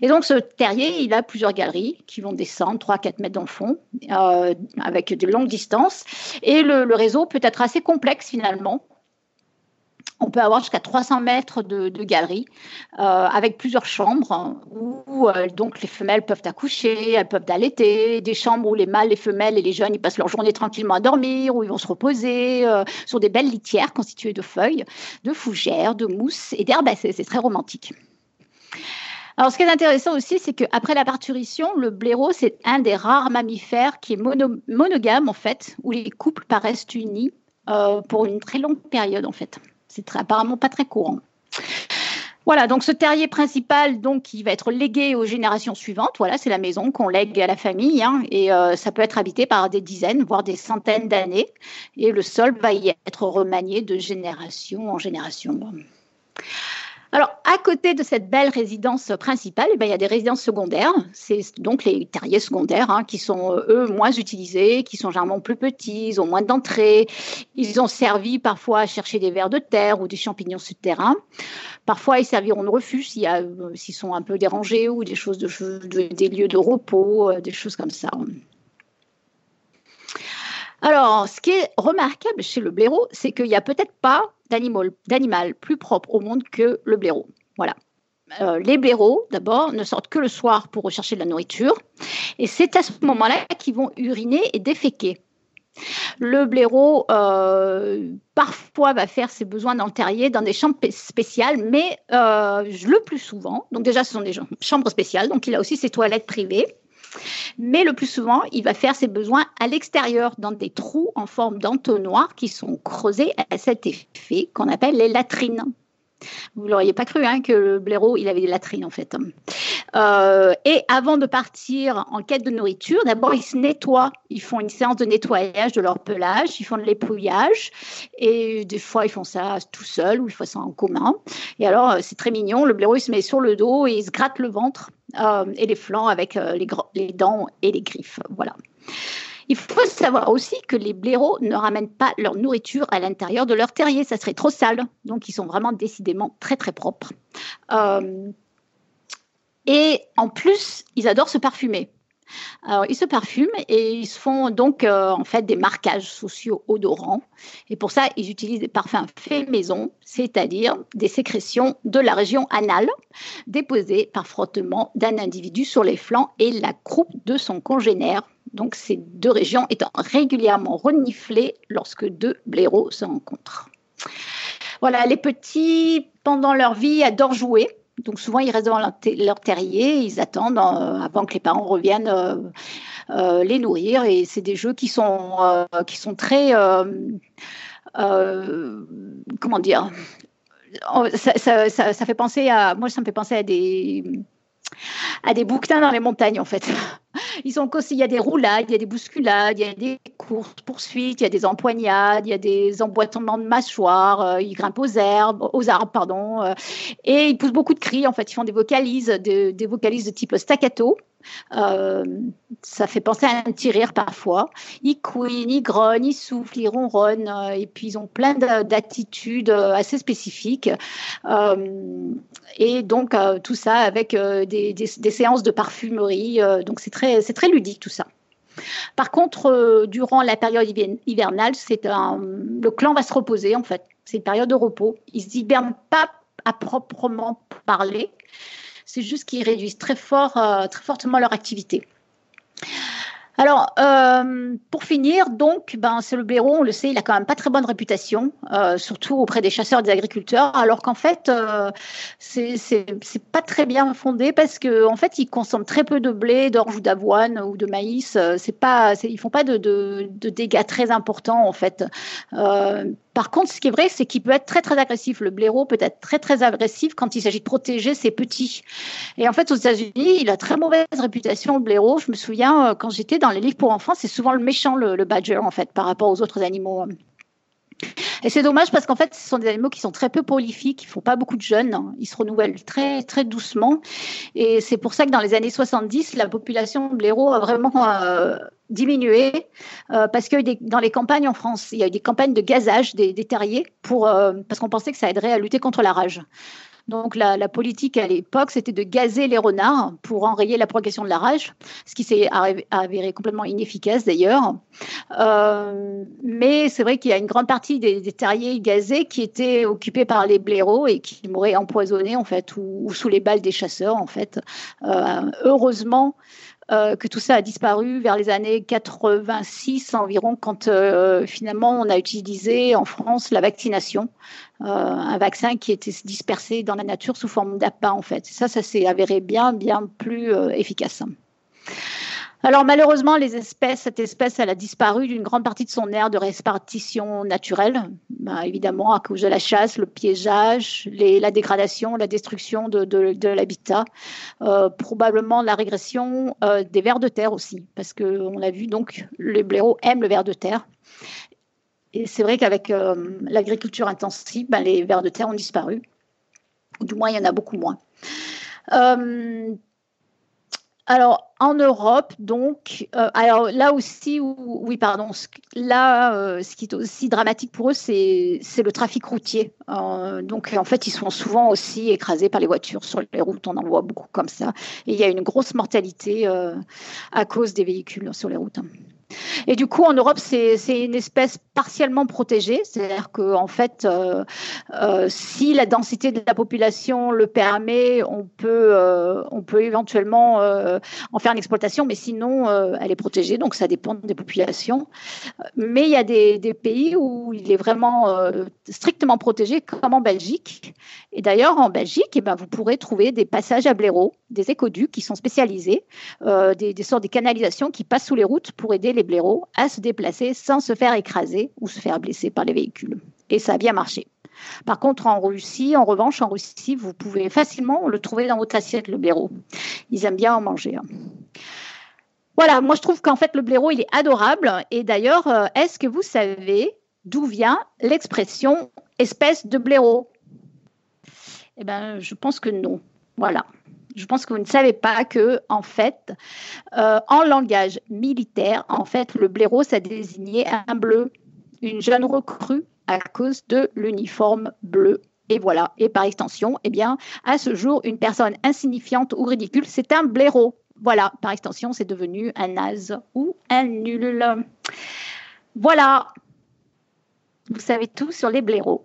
Et donc, ce terrier, il a plusieurs galeries qui vont descendre trois à quatre mètres dans le fond, euh, avec de longues distances. Et le, le réseau peut être assez complexe, finalement. On peut avoir jusqu'à trois cents mètres de, de galeries, euh, avec plusieurs chambres où euh, donc les femelles peuvent accoucher, elles peuvent allaiter, des chambres où les mâles, les femelles et les jeunes, ils passent leur journée tranquillement à dormir, où ils vont se reposer, euh, sur des belles litières constituées de feuilles, de fougères, de mousses et d'herbacées. C'est très romantique. Alors, ce qui est intéressant aussi, c'est qu'après la parturition, le blaireau, c'est un des rares mammifères qui est mono, monogame, en fait, où les couples paraissent unis euh, pour une très longue période, en fait. C'est très, apparemment pas très courant. Voilà, donc ce terrier principal, donc, il va être légué aux générations suivantes. Voilà, c'est la maison qu'on lègue à la famille, hein, et euh, ça peut être habité par des dizaines, voire des centaines d'années. Et le sol va y être remanié de génération en génération. Alors, à côté de cette belle résidence principale, eh bien, il y a des résidences secondaires. C'est donc les terriers secondaires, hein, qui sont, eux, moins utilisés, qui sont généralement plus petits, ils ont moins d'entrées. Ils ont servi parfois à chercher des vers de terre ou des champignons souterrains. Parfois, ils serviront de refuge s'il y a, s'ils sont un peu dérangés ou des, choses de, de, des lieux de repos, des choses comme ça. Alors, ce qui est remarquable chez le blaireau, c'est qu'il n'y a peut-être pas d'animal, d'animal plus propre au monde que le blaireau. Voilà. Euh, les blaireaux, d'abord, ne sortent que le soir pour rechercher de la nourriture. Et c'est à ce moment-là qu'ils vont uriner et déféquer. Le blaireau, euh, parfois, va faire ses besoins dans le terrier, dans des chambres spéciales, mais euh, le plus souvent, donc déjà, ce sont des chambres spéciales, donc il a aussi ses toilettes privées. Mais le plus souvent, il va faire ses besoins à l'extérieur, dans des trous en forme d'entonnoir qui sont creusés à cet effet qu'on appelle les latrines. Vous ne l'auriez pas cru, hein, que le blaireau, il avait des latrines, en fait. Euh, et avant de partir en quête de nourriture, d'abord, ils se nettoient. Ils font une séance de nettoyage de leur pelage, ils font de l'épouillage. Et des fois, ils font ça tout seuls ou ils font ça en commun. Et alors, c'est très mignon. Le blaireau, il se met sur le dos et il se gratte le ventre. Euh, et les flancs avec euh, les, gr- les dents et les griffes. Voilà. Il faut savoir aussi que les blaireaux ne ramènent pas leur nourriture à l'intérieur de leur terrier. Ça serait trop sale. Donc, ils sont vraiment décidément très, très propres. Euh, et en plus, ils adorent se parfumer. Alors, ils se parfument et ils se font donc euh, en fait des marquages sociaux odorants. Et pour ça, ils utilisent des parfums faits maison, c'est-à-dire des sécrétions de la région anale déposées par frottement d'un individu sur les flancs et la croupe de son congénère. Donc, ces deux régions étant régulièrement reniflées lorsque deux blaireaux se rencontrent. Voilà, les petits, pendant leur vie, adorent jouer. Donc, souvent, ils restent dans leur terrier, ils attendent euh, avant que les parents reviennent euh, euh, les nourrir. Et c'est des jeux qui sont, euh, qui sont très... Euh, euh, comment dire, ça, ça, ça, ça fait penser à, moi ça me fait penser à des, à des bouquetins dans les montagnes en fait. Ils sont, il y a des roulades, il y a des bousculades, il y a des courses-poursuites, il y a des empoignades, il y a des emboîtements de mâchoires, euh, ils grimpent aux herbes, aux arbres, pardon, euh, et ils poussent beaucoup de cris, en fait, ils font des vocalises, de, des vocalises de type staccato. Euh, ça fait penser à un petit rire parfois. Ils couinent, ils grognent, ils soufflent, ils ronronnent, euh, et puis ils ont plein d'attitudes assez spécifiques. Euh, et donc, euh, tout ça avec euh, des, des, des séances de parfumerie, euh, donc c'est très, c'est très ludique tout ça. Par contre, euh, durant la période hivernale, c'est un, le clan va se reposer en fait. C'est une période de repos. Ils n'hibernent pas à proprement parler. C'est juste qu'ils réduisent très fort, euh, très fortement leur activité. Alors, euh, pour finir, donc, ben, c'est le blaireau, on le sait, il a quand même pas très bonne réputation, euh, surtout auprès des chasseurs et des agriculteurs, alors qu'en fait, euh, c'est, c'est, c'est pas très bien fondé parce que, en fait, ils consomment très peu de blé, d'orge ou d'avoine ou de maïs. C'est pas, c'est, ils font pas de, de, de dégâts très importants, en fait. Euh, Par contre, ce qui est vrai, c'est qu'il peut être très, très agressif. Le blaireau peut être très, très agressif quand il s'agit de protéger ses petits. Et en fait, aux États-Unis, il a très mauvaise réputation, le blaireau. Je me souviens, quand j'étais dans les livres pour enfants, c'est souvent le méchant, le, le badger, en fait, par rapport aux autres animaux. Et c'est dommage parce qu'en fait, ce sont des animaux qui sont très peu prolifiques, ils ne font pas beaucoup de jeunes, ils se renouvellent très, très doucement. Et c'est pour ça que dans les années soixante-dix, la population de blaireaux a vraiment... Euh, diminué euh, parce que des, dans les campagnes en France, il y a eu des campagnes de gazage des, des terriers pour, euh, parce qu'on pensait que ça aiderait à lutter contre la rage. Donc la, la politique à l'époque, c'était de gazer les renards pour enrayer la propagation de la rage, ce qui s'est avéré complètement inefficace d'ailleurs. Euh, mais c'est vrai qu'il y a une grande partie des, des terriers gazés qui étaient occupés par les blaireaux et qui mouraient empoisonnés en fait ou, ou sous les balles des chasseurs en fait. Euh, heureusement Euh, que tout ça a disparu vers les années quatre-vingt-six environ, quand euh, finalement on a utilisé en France la vaccination, euh, un vaccin qui était dispersé dans la nature sous forme d'appât en fait. Ça, ça s'est avéré bien, bien plus euh, efficace. Alors malheureusement, les espèces, cette espèce, elle a disparu d'une grande partie de son aire de répartition naturelle, ben, évidemment à cause de la chasse, le piégeage, les, la dégradation, la destruction de, de, de l'habitat, euh, probablement la régression euh, des vers de terre aussi, parce qu'on l'a vu, donc les blaireaux aiment le vers de terre. Et c'est vrai qu'avec euh, l'agriculture intensive, ben, les vers de terre ont disparu, ou du moins il y en a beaucoup moins. Euh, Alors, en Europe, donc, euh, alors là aussi, où, oui, pardon, ce, là, euh, ce qui est aussi dramatique pour eux, c'est, c'est le trafic routier. Euh, donc, en fait, ils sont souvent aussi écrasés par les voitures sur les routes. On en voit beaucoup comme ça. Et il y a une grosse mortalité euh, à cause des véhicules sur les routes. Et du coup, en Europe, c'est, c'est une espèce partiellement protégée. C'est-à-dire que, en fait, euh, euh, si la densité de la population le permet, on peut, euh, on peut éventuellement euh, en faire une exploitation, mais sinon, euh, elle est protégée. Donc, ça dépend des populations. Mais il y a des, des pays où il est vraiment euh, strictement protégé, comme en Belgique. Et d'ailleurs, en Belgique, eh ben, vous pourrez trouver des passages à blaireaux, des écoducs qui sont spécialisés, euh, des, des sortes de canalisations qui passent sous les routes pour aider les blaireaux à se déplacer sans se faire écraser ou se faire blesser par les véhicules. Et ça a bien marché. Par contre, en Russie, en revanche, en Russie, vous pouvez facilement le trouver dans votre assiette, le blaireau. Ils aiment bien en manger. Voilà, moi je trouve qu'en fait, le blaireau, il est adorable. Et d'ailleurs, est-ce que vous savez d'où vient l'expression « espèce de blaireau » Eh bien, je pense que non. Voilà. Je pense que vous ne savez pas que, en fait, euh, en langage militaire, en fait, le blaireau, ça désignait un bleu, une jeune recrue à cause de l'uniforme bleu. Et voilà. Et par extension, eh bien, à ce jour, une personne insignifiante ou ridicule, c'est un blaireau. Voilà. Par extension, c'est devenu un naze ou un nul. Voilà. Vous savez tout sur les blaireaux.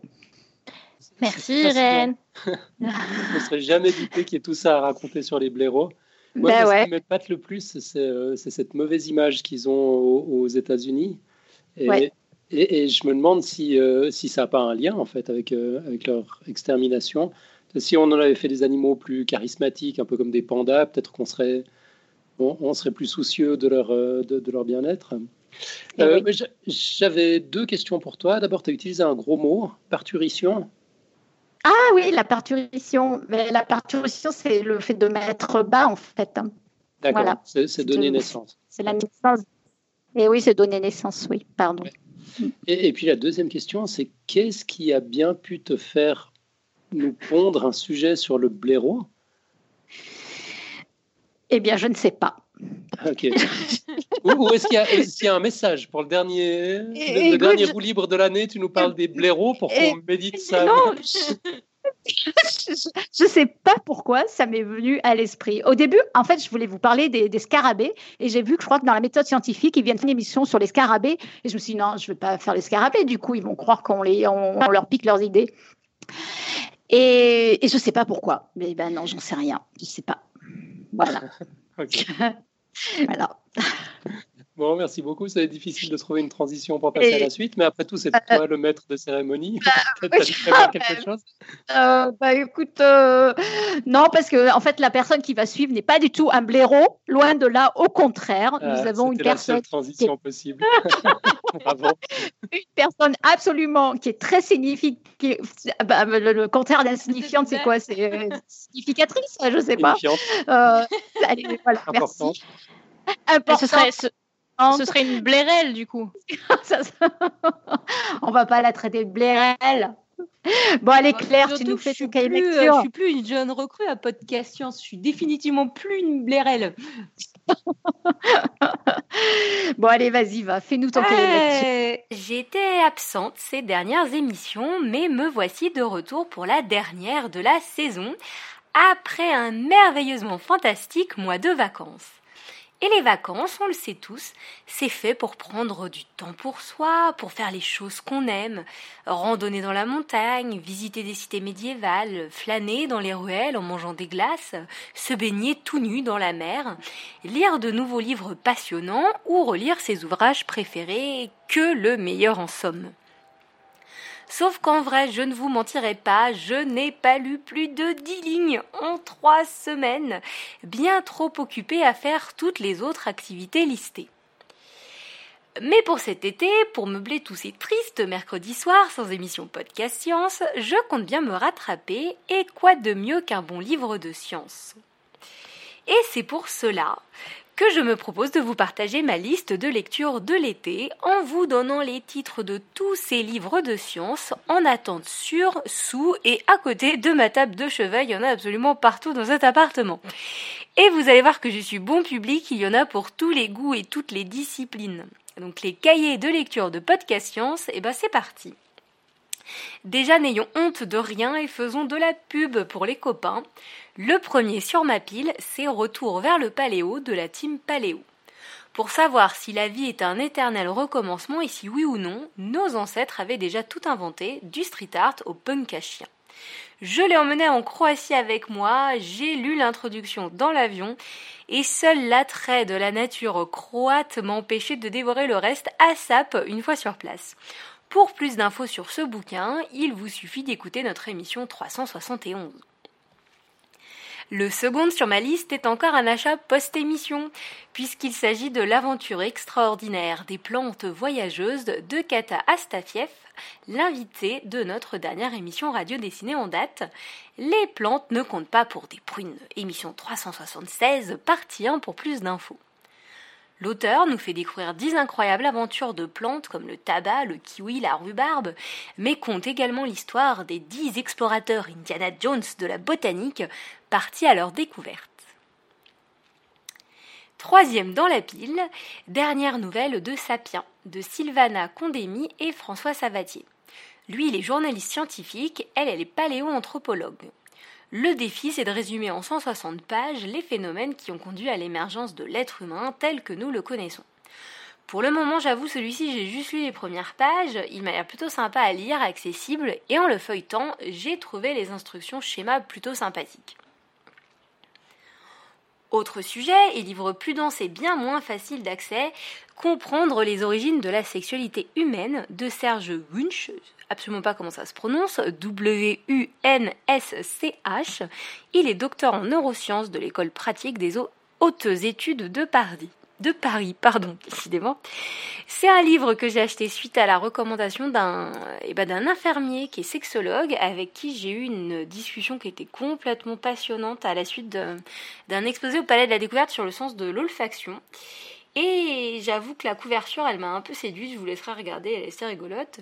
Merci, Irène. Je ne me serais jamais douté qu'il y ait tout ça à raconter sur les blaireaux. Moi, ben ce ouais. qui m'épate le plus, c'est, c'est cette mauvaise image qu'ils ont aux, aux États-Unis. Et, ouais. et, et je me demande si, euh, si ça n'a pas un lien, en fait, avec, euh, avec leur extermination. Si on en avait fait des animaux plus charismatiques, un peu comme des pandas, peut-être qu'on serait, on, on serait plus soucieux de leur, de, de leur bien-être. Euh, oui. J'avais deux questions pour toi. D'abord, tu as utilisé un gros mot, parturition. Ah oui, la parturition. Mais la parturition, c'est le fait de mettre bas, en fait. D'accord, voilà. C'est donner de, naissance. C'est la naissance. Et oui, c'est donner naissance, oui, pardon. Ouais. Et, et puis la deuxième question, c'est qu'est-ce qui a bien pu te faire nous pondre un sujet sur le blaireau ? Eh bien, je ne sais pas. Ok. ou ou est-ce qu'il y, est qu'il y a un message pour le dernier, le, le écoute, dernier je... roue libre de l'année? Tu nous parles des blaireaux pour qu'on et, médite ça. Non, je ne sais pas pourquoi ça m'est venu à l'esprit. Au début, en fait, je voulais vous parler des, des scarabées et j'ai vu que je crois que dans la méthode scientifique, ils viennent faire une émission sur les scarabées et je me suis dit non, je ne vais pas faire les scarabées. Du coup, ils vont croire qu'on les, on, on leur pique leurs idées. Et, et je ne sais pas pourquoi. Mais ben non, j'en sais rien. Je ne sais pas. Voilà. Okay. Voilà. Bon, merci beaucoup. C'est difficile de trouver une transition pour passer et, à la suite, mais après tout, c'est euh, toi le maître de cérémonie. Bah, tu as dit ah, quelque bah, chose euh, bah, écoute, euh, non, parce que en fait, la personne qui va suivre n'est pas du tout un blaireau. Loin de là, au contraire, nous euh, avons une personne. C'est la seule transition qui... possible. Bravo. Une personne absolument qui est très significatrice. Bah, le, le contraire d'insignifiante, c'est quoi? C'est euh, significatrice, je ne sais pas. Euh, allez, voilà, important. Merci. Important. Ce serait, ce... Ce serait une blairelle, du coup. ça, ça... On ne va pas la traiter de blairelle. Bon, allez, Claire, bah, tu nous fais ton cahier de lecture. Euh, je ne suis plus une jeune recrue à Podcast Science. Je suis définitivement plus une blairelle. Bon, allez, vas-y, va. Fais-nous ton cahier de lecture. J'étais absente ces dernières émissions, mais me voici de retour pour la dernière de la saison, après un merveilleusement fantastique mois de vacances. Et les vacances, on le sait tous, c'est fait pour prendre du temps pour soi, pour faire les choses qu'on aime, randonner dans la montagne, visiter des cités médiévales, flâner dans les ruelles en mangeant des glaces, se baigner tout nu dans la mer, lire de nouveaux livres passionnants ou relire ses ouvrages préférés, que le meilleur en somme. Sauf qu'en vrai, je ne vous mentirai pas, je n'ai pas lu plus de dix lignes en trois semaines, bien trop occupée à faire toutes les autres activités listées. Mais pour cet été, pour meubler tous ces tristes mercredis soirs sans émission Podcast Science, je compte bien me rattraper, et quoi de mieux qu'un bon livre de science? Et c'est pour cela que je me propose de vous partager ma liste de lecture de l'été en vous donnant les titres de tous ces livres de science en attente sur, sous et à côté de ma table de chevet. Il y en a absolument partout dans cet appartement. Et vous allez voir que je suis bon public, il y en a pour tous les goûts et toutes les disciplines. Donc les cahiers de lecture de Podcast Science, et ben c'est parti. Déjà, n'ayons honte de rien et faisons de la pub pour les copains. Le premier sur ma pile, c'est Retour vers le paléo de la team Paléo. Pour savoir si la vie est un éternel recommencement et si oui ou non, nos ancêtres avaient déjà tout inventé, du street art au punk à chien. Je l'ai emmené en Croatie avec moi, j'ai lu l'introduction dans l'avion et seul l'attrait de la nature croate m'a empêché de dévorer le reste à sap une fois sur place. Pour plus d'infos sur ce bouquin, il vous suffit d'écouter notre émission trois cent soixante et onze. Le second sur ma liste est encore un achat post-émission, puisqu'il s'agit de l'aventure extraordinaire des plantes voyageuses de Kata Astafiev, l'invitée de notre dernière émission radio dessinée en date. Les plantes ne comptent pas pour des prunes. Émission trois cent soixante-seize, partie un pour plus d'infos. L'auteur nous fait découvrir dix incroyables aventures de plantes comme le tabac, le kiwi, la rhubarbe, mais compte également l'histoire des dix explorateurs Indiana Jones de la botanique partis à leur découverte. Troisième dans la pile, dernière nouvelle de Sapiens, de Sylvana Condémy et François Savatier. Lui, il est journaliste scientifique, elle, elle est paléo-anthropologue. Le défi, c'est de résumer en cent soixante pages les phénomènes qui ont conduit à l'émergence de l'être humain tel que nous le connaissons. Pour le moment, j'avoue, celui-ci, j'ai juste lu les premières pages, il m'a l'air plutôt sympa à lire, accessible, et en le feuilletant, j'ai trouvé les instructions schéma plutôt sympathiques. Autre sujet, et livre plus dense et bien moins facile d'accès, Comprendre les origines de la sexualité humaine de Serge Wunsch, absolument pas comment ça se prononce, W U N S C H. Il est docteur en neurosciences de l'école pratique des hautes études de Paris. de Paris, pardon, décidément. C'est un livre que j'ai acheté suite à la recommandation d'un, eh ben, d'un infirmier qui est sexologue, avec qui j'ai eu une discussion qui était complètement passionnante à la suite d'un, d'un exposé au Palais de la Découverte sur le sens de l'olfaction. Et j'avoue que la couverture, elle m'a un peu séduite, je vous laisserai regarder, elle est assez rigolote.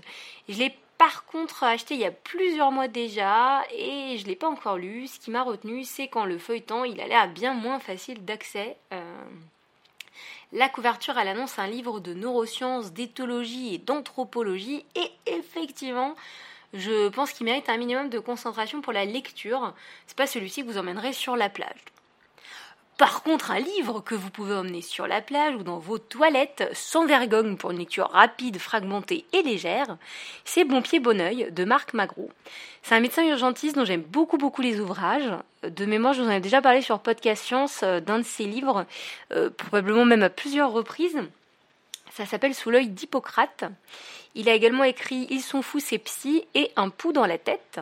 Je l'ai par contre acheté il y a plusieurs mois déjà et je ne l'ai pas encore lu. Ce qui m'a retenue, c'est qu'en le feuilletant, il a l'air bien moins facile d'accès. Euh... La couverture, elle annonce un livre de neurosciences, d'éthologie et d'anthropologie. Et effectivement, je pense qu'il mérite un minimum de concentration pour la lecture. C'est pas celui-ci que vous emmènerez sur la plage. Par contre, un livre que vous pouvez emmener sur la plage ou dans vos toilettes, sans vergogne pour une lecture rapide, fragmentée et légère, c'est Bon Pied, Bon Oeil de Marc Magro. C'est un médecin urgentiste dont j'aime beaucoup, beaucoup les ouvrages. De mémoire, je vous en ai déjà parlé sur Podcast Science d'un de ses livres, euh, probablement même à plusieurs reprises. Ça s'appelle « Sous l'œil d'Hippocrate ». Il a également écrit « Ils sont fous, ces psys » et « Un pouls dans la tête ».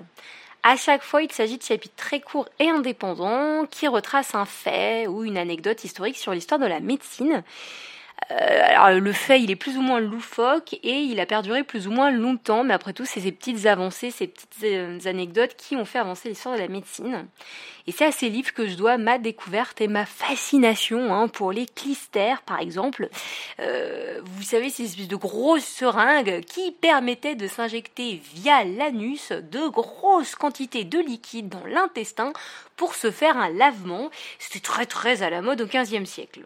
À chaque fois, il s'agit de chapitres très courts et indépendants qui retracent un fait ou une anecdote historique sur l'histoire de la médecine. Euh, alors, le fait, il est plus ou moins loufoque et il a perduré plus ou moins longtemps, mais après tout, c'est ces petites avancées, ces petites euh, anecdotes qui ont fait avancer l'histoire de la médecine. Et c'est à ces livres que je dois ma découverte et ma fascination hein, pour les clistères, par exemple. Euh, vous savez, ces espèces de grosses seringues qui permettaient de s'injecter via l'anus de grosses quantités de liquide dans l'intestin pour se faire un lavement. C'était très très à la mode au quinzième siècle.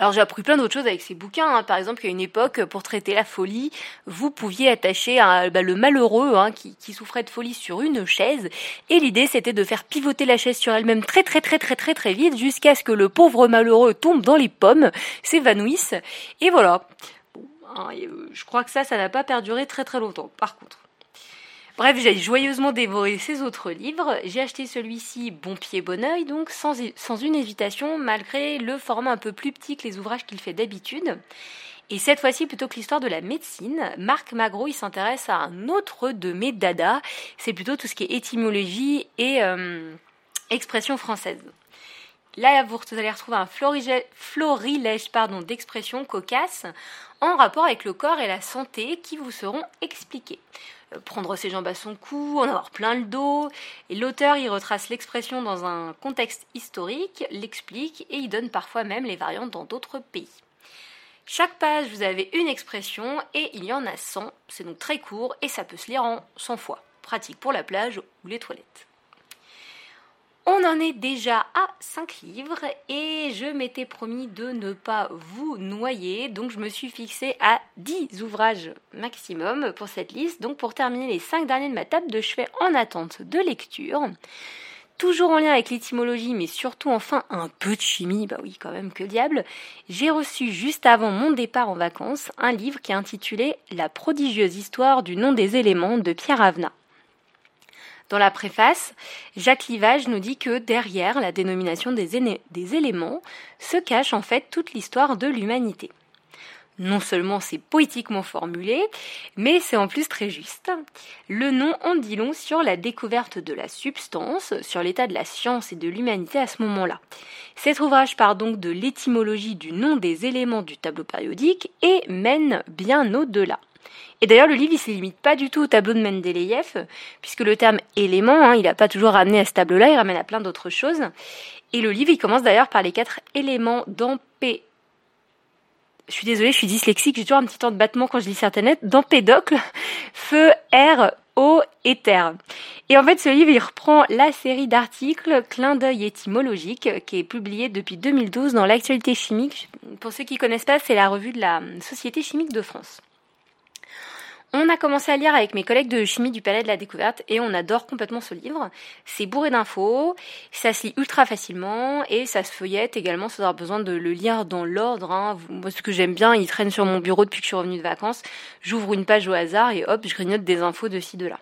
Alors j'ai appris plein d'autres choses avec ces bouquins, hein. Par exemple qu'à une époque, pour traiter la folie, vous pouviez attacher un, bah, le malheureux hein, qui, qui souffrait de folie sur une chaise, et l'idée c'était de faire pivoter la chaise sur elle-même très très très très très très vite, jusqu'à ce que le pauvre malheureux tombe dans les pommes, s'évanouisse, et voilà. Bon, hein, je crois que ça, ça n'a pas perduré très très longtemps, par contre. Bref, j'ai joyeusement dévoré ces autres livres. J'ai acheté celui-ci, Bon Pied, Bon Oeil, donc sans, sans une hésitation, malgré le format un peu plus petit que les ouvrages qu'il fait d'habitude. Et cette fois-ci, plutôt que l'histoire de la médecine, Marc Magro, il s'intéresse à un autre de mes dadas. C'est plutôt tout ce qui est étymologie et euh, expression française. Là, vous allez retrouver un florilège pardon, d'expressions cocasses en rapport avec le corps et la santé qui vous seront expliquées. Prendre ses jambes à son cou, en avoir plein le dos. Et l'auteur, il retrace l'expression dans un contexte historique, l'explique et il donne parfois même les variantes dans d'autres pays. Chaque page, vous avez une expression et il y en a cent. C'est donc très court et ça peut se lire en cent fois. Pratique pour la plage ou les toilettes. On en est déjà à cinq livres et je m'étais promis de ne pas vous noyer, donc je me suis fixée à dix ouvrages maximum pour cette liste, donc pour terminer les cinq derniers de ma table de chevet en attente de lecture. Toujours en lien avec l'étymologie, mais surtout enfin un peu de chimie, bah oui quand même, que diable, j'ai reçu juste avant mon départ en vacances un livre qui est intitulé « La prodigieuse histoire du nom des éléments » de Pierre Avenat. Dans la préface, Jacques Livage nous dit que derrière la dénomination des, éne- des éléments se cache en fait toute l'histoire de l'humanité. Non seulement c'est poétiquement formulé, mais c'est en plus très juste. Le nom en dit long sur la découverte de la substance, sur l'état de la science et de l'humanité à ce moment-là. Cet ouvrage part donc de l'étymologie du nom des éléments du tableau périodique et mène bien au-delà. Et d'ailleurs, le livre, il ne se limite pas du tout au tableau de Mendeleïev, puisque le terme « élément hein, », il n'a pas toujours ramené à ce tableau-là, il ramène à plein d'autres choses. Et le livre, il commence d'ailleurs par les quatre éléments d'Empé... Je suis désolée, je suis dyslexique, j'ai toujours un petit temps de battement quand je lis certaines lettres. D'Empédocle, feu, air, eau et terre. Et en fait, ce livre, il reprend la série d'articles « Clin d'œil étymologique » qui est publiée depuis deux mille douze dans l'Actualité chimique. Pour ceux qui ne connaissent pas, c'est la revue de la Société chimique de France. On a commencé à lire avec mes collègues de chimie du Palais de la Découverte et on adore complètement ce livre. C'est bourré d'infos, ça se lit ultra facilement et ça se feuillette également sans avoir besoin de le lire dans l'ordre. Hein. Moi, ce que j'aime bien, il traîne sur mon bureau depuis que je suis revenue de vacances. J'ouvre une page au hasard et hop, je grignote des infos de ci, de là.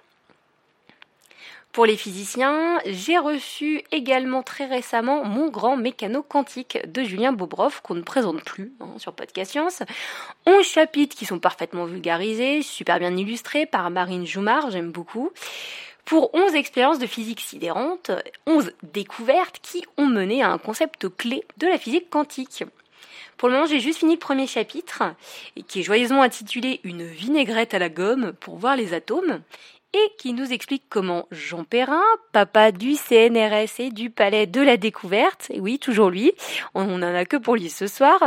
Pour les physiciens, j'ai reçu également très récemment Mon grand mécano quantique de Julien Bobroff, qu'on ne présente plus hein, sur Podcast Science. onze chapitres qui sont parfaitement vulgarisés, super bien illustrés par Marine Joumard, j'aime beaucoup. pour onze expériences de physique sidérante, onze découvertes qui ont mené à un concept clé de la physique quantique. Pour le moment, j'ai juste fini le premier chapitre, qui est joyeusement intitulé « Une vinaigrette à la gomme pour voir les atomes », et qui nous explique comment Jean Perrin, papa du C N R S et du Palais de la Découverte, et oui, toujours lui, on n'en a que pour lui ce soir,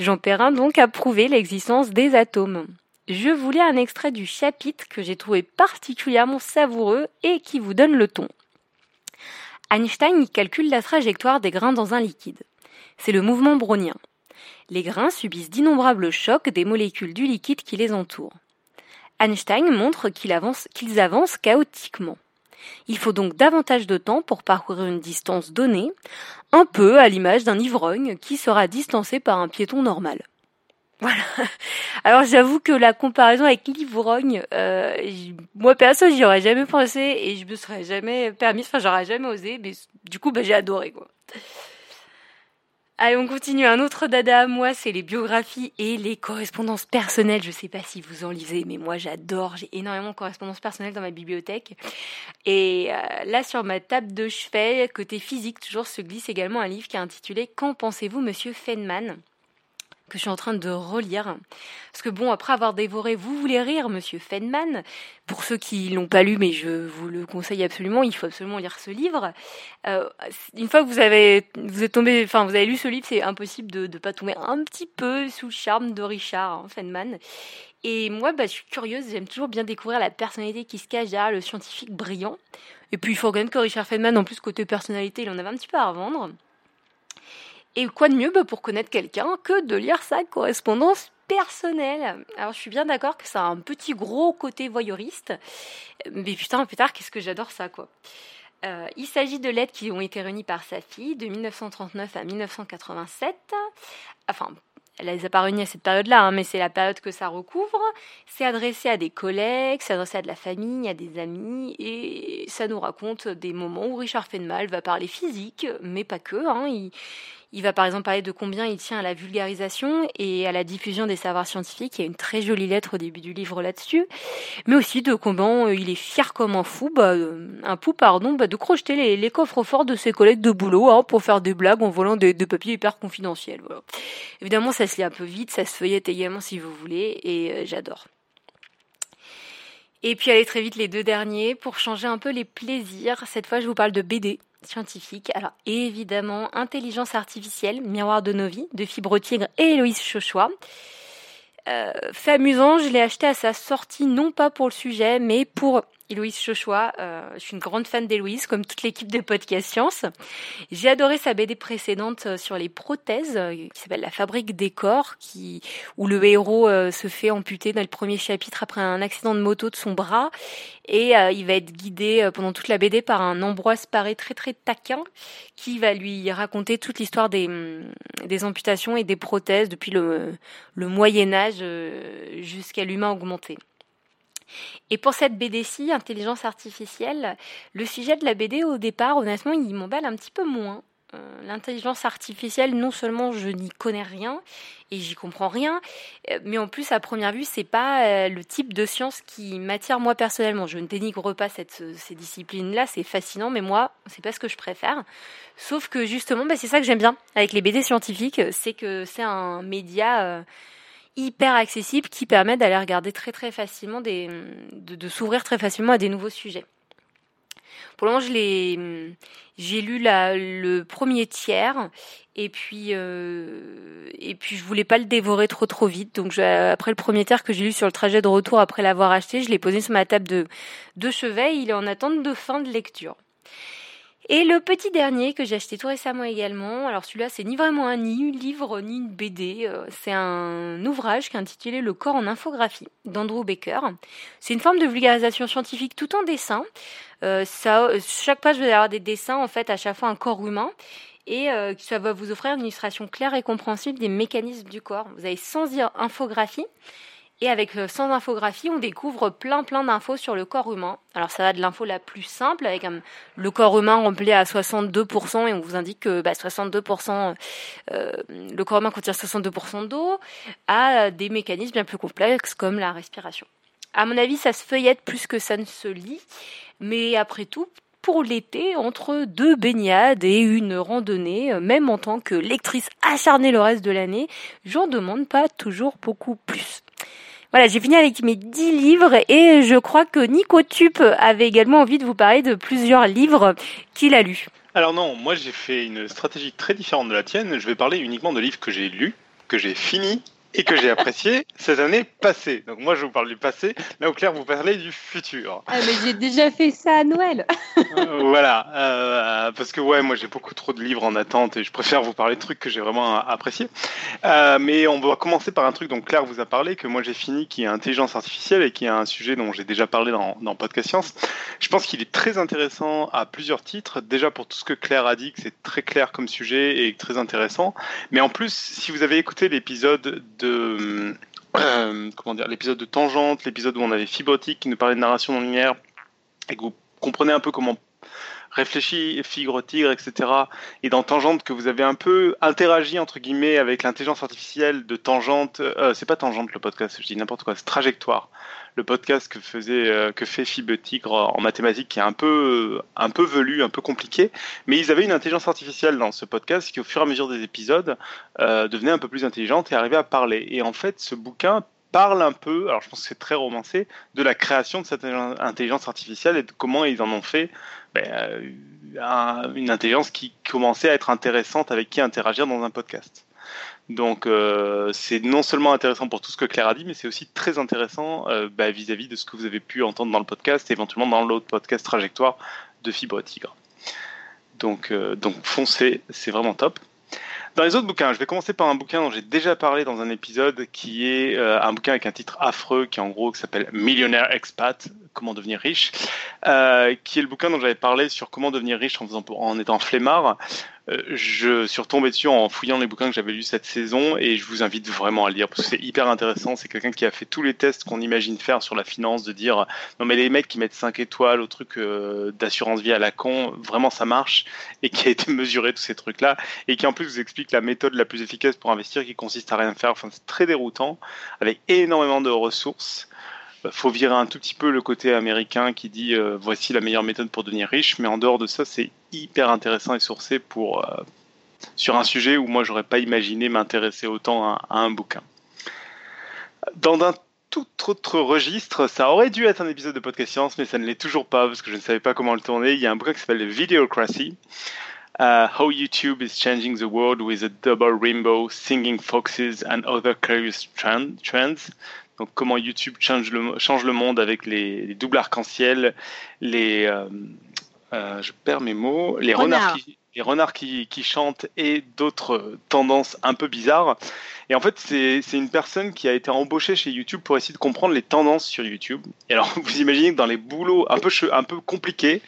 Jean Perrin donc a prouvé l'existence des atomes. Je voulais un extrait du chapitre que j'ai trouvé particulièrement savoureux et qui vous donne le ton. Einstein calcule la trajectoire des grains dans un liquide. C'est le mouvement brownien. Les grains subissent d'innombrables chocs des molécules du liquide qui les entourent. Einstein montre qu'il avance, qu'ils avancent chaotiquement. Il faut donc davantage de temps pour parcourir une distance donnée, un peu à l'image d'un ivrogne qui sera distancé par un piéton normal. Voilà. Alors j'avoue que la comparaison avec l'ivrogne, euh, moi perso j'y aurais jamais pensé et je me serais jamais permis, enfin j'aurais jamais osé, mais du coup bah, j'ai adoré quoi. Allez, on continue. Un autre dada à moi, c'est les biographies et les correspondances personnelles. Je sais pas si vous en lisez, mais moi j'adore. J'ai énormément de correspondances personnelles dans ma bibliothèque. Et euh, là, sur ma table de chevet, côté physique, toujours se glisse également un livre qui est intitulé « Qu'en pensez-vous, Monsieur Feynman ?» que je suis en train de relire. Parce que bon, après avoir dévoré « Vous voulez rire, Monsieur Feynman », pour ceux qui l'ont pas lu, mais je vous le conseille absolument, il faut absolument lire ce livre. Euh, une fois que vous avez, vous êtes tombé, enfin, vous avez lu ce livre, c'est impossible de ne pas tomber un petit peu sous le charme de Richard hein, Feynman. Et moi, bah, je suis curieuse, j'aime toujours bien découvrir la personnalité qui se cache derrière le scientifique brillant. Et puis, il faut reconnaître que Richard Feynman, en plus, côté personnalité, il en avait un petit peu à revendre. Et quoi de mieux bah, pour connaître quelqu'un que de lire sa correspondance personnelle. Alors je suis bien d'accord que ça a un petit gros côté voyeuriste, mais putain, plus tard, qu'est-ce que j'adore ça, quoi. Euh, il s'agit de lettres qui ont été réunies par sa fille de dix-neuf cent trente-neuf à dix-neuf cent quatre-vingt-sept. Enfin, elle les a pas réunies à cette période-là, hein, mais c'est la période que ça recouvre. C'est adressé à des collègues, c'est adressé à de la famille, à des amis, et ça nous raconte des moments où Richard Feynman va parler physique, mais pas que, hein, il... Il va par exemple parler de combien il tient à la vulgarisation et à la diffusion des savoirs scientifiques. Il y a une très jolie lettre au début du livre là-dessus. Mais aussi de comment il est fier comme un fou, bah, un pou, pardon, bah, de crocheter les, les coffres forts de ses collègues de boulot hein, pour faire des blagues en volant des, des papiers hyper confidentiels. Voilà. Évidemment, ça se lit un peu vite, ça se feuillette également si vous voulez et euh, j'adore. Et puis allez très vite les deux derniers pour changer un peu les plaisirs. Cette fois, je vous parle de B D. Scientifique. Alors évidemment, Intelligence artificielle, Miroir de nos vies, de Fibre Tigre et Héloïse Chauchois. Euh, fait amusant, je l'ai acheté à sa sortie, non pas pour le sujet, mais pour Héloïse Chauchois. Euh, je suis une grande fan d'Héloïse, comme toute l'équipe de Podcast Science. J'ai adoré sa B D précédente sur les prothèses, qui s'appelle La fabrique des corps, qui, où le héros euh, se fait amputer dans le premier chapitre après un accident de moto de son bras. Et euh, il va être guidé euh, pendant toute la B D par un Ambroise Paré très très taquin, qui va lui raconter toute l'histoire des, des amputations et des prothèses depuis le, le Moyen-Âge euh, jusqu'à l'humain augmenté. Et pour cette B D-ci, Intelligence artificielle, le sujet de la B D au départ, honnêtement, il m'emballe un petit peu moins. Euh, l'intelligence artificielle, non seulement je n'y connais rien et j'y comprends rien, mais en plus à première vue, c'est pas euh, le type de science qui m'attire moi personnellement. Je ne dénigre pas cette, ces disciplines-là, c'est fascinant, mais moi, c'est pas ce que je préfère. Sauf que justement, bah, c'est ça que j'aime bien avec les B D scientifiques, c'est que c'est un média... Euh, hyper accessible qui permet d'aller regarder très très facilement des de, de s'ouvrir très facilement à des nouveaux sujets. Pour le moment, je l'ai j'ai lu la, le premier tiers et puis euh, et puis je voulais pas le dévorer trop trop vite, donc je, après le premier tiers que j'ai lu sur le trajet de retour après l'avoir acheté, je l'ai posé sur ma table de de chevet, et il est en attente de fin de lecture. Et le petit dernier que j'ai acheté tout récemment également, alors celui-là c'est ni vraiment un ni un livre ni une B D, c'est un ouvrage qui est intitulé « Le corps en infographie » d'Andrew Baker. C'est une forme de vulgarisation scientifique tout en dessin. Euh, ça, chaque page vous allez avoir des dessins en fait à chaque fois un corps humain et euh, ça va vous offrir une illustration claire et compréhensible des mécanismes du corps. Vous avez sans infographie. Et avec sans infographie, on découvre plein plein d'infos sur le corps humain. Alors ça va de l'info la plus simple, avec um, le corps humain rempli à soixante-deux pour cent, et on vous indique que bah, soixante-deux pour cent, euh, le corps humain contient soixante-deux pour cent d'eau, à des mécanismes bien plus complexes comme la respiration. À mon avis, ça se feuillette plus que ça ne se lit. Mais après tout, pour l'été, entre deux baignades et une randonnée, même en tant que lectrice acharnée le reste de l'année, j'en demande pas toujours beaucoup plus. Voilà, j'ai fini avec mes dix livres et je crois que Nico Tup avait également envie de vous parler de plusieurs livres qu'il a lus. Alors non, moi j'ai fait une stratégie très différente de la tienne. Je vais parler uniquement de livres que j'ai lus, que j'ai finis et que j'ai apprécié cette année passée. Donc moi je vous parle du passé, là où Claire vous parlez du futur. Ah mais j'ai déjà fait ça à Noël. Voilà, euh, parce que ouais, moi j'ai beaucoup trop de livres en attente et je préfère vous parler de trucs que j'ai vraiment appréciés. Euh, mais on va commencer par un truc dont Claire vous a parlé, que moi j'ai fini, qui est intelligence artificielle et qui est un sujet dont j'ai déjà parlé dans, dans Podcast Science. Je pense qu'il est très intéressant à plusieurs titres, déjà pour tout ce que Claire a dit, que c'est très clair comme sujet et très intéressant. Mais en plus, si vous avez écouté l'épisode de De, euh, comment dire, l'épisode de Tangente, l'épisode où on avait Fibre Tigre qui nous parlait de narration non linéaire, et que vous comprenez un peu comment réfléchit Fibre Tigre, et cetera. Et dans Tangente, que vous avez un peu interagi entre guillemets avec l'intelligence artificielle de Tangente, euh, c'est pas Tangente le podcast, je dis n'importe quoi, c'est Trajectoire, le podcast que faisait euh, que fait Fibre Tigre en mathématiques, qui est un peu un peu velu, un peu compliqué, mais ils avaient une intelligence artificielle dans ce podcast qui au fur et à mesure des épisodes euh, devenait un peu plus intelligente et arrivait à parler. Et en fait, ce bouquin parle un peu, alors je pense que c'est très romancé, de la création de cette intelligence artificielle et de comment ils en ont fait ben, une intelligence qui commençait à être intéressante, avec qui interagir dans un podcast. Donc euh, c'est non seulement intéressant pour tout ce que Claire a dit, mais c'est aussi très intéressant euh, ben, vis-à-vis de ce que vous avez pu entendre dans le podcast et éventuellement dans l'autre podcast Trajectoire de Fibre Tigre. Donc, euh, donc foncez, c'est vraiment top. Dans les autres bouquins, je vais commencer par un bouquin dont j'ai déjà parlé dans un épisode, qui est euh, un bouquin avec un titre affreux, qui en gros qui s'appelle Millionaire Expat, comment devenir riche, euh, qui est le bouquin dont j'avais parlé sur comment devenir riche en, faisant, en étant flemmard. Euh, je suis retombé dessus en fouillant les bouquins que j'avais lus cette saison et je vous invite vraiment à le lire parce que c'est hyper intéressant. C'est quelqu'un qui a fait tous les tests qu'on imagine faire sur la finance, de dire non mais les mecs qui mettent cinq étoiles au truc euh, d'assurance vie à la con, vraiment ça marche, et qui a été mesuré tous ces trucs là et qui en plus vous explique la méthode la plus efficace pour investir qui consiste à rien faire. Enfin c'est très déroutant avec énormément de ressources. Faut virer un tout petit peu le côté américain qui dit euh, voici la meilleure méthode pour devenir riche, mais en dehors de ça, c'est hyper intéressant et sourcé pour euh, sur un sujet où moi j'aurais pas imaginé m'intéresser autant à, à un bouquin. Dans un tout autre registre, ça aurait dû être un épisode de Podcast Science, mais ça ne l'est toujours pas parce que je ne savais pas comment le tourner. Il y a un bouquin qui s'appelle Videocracy. Uh, how YouTube is changing the world with a double rainbow, singing foxes and other curious trend, trends. Donc comment YouTube change le, change le monde avec les, les doubles arc-en-ciel, les euh, euh, je perds mes mots, les renards, renards qui, les renards qui, qui chantent et d'autres tendances un peu bizarres. Et en fait, c'est, c'est une personne qui a été embauchée chez YouTube pour essayer de comprendre les tendances sur YouTube. Et alors, vous imaginez que dans les boulots un peu, un peu compliqués,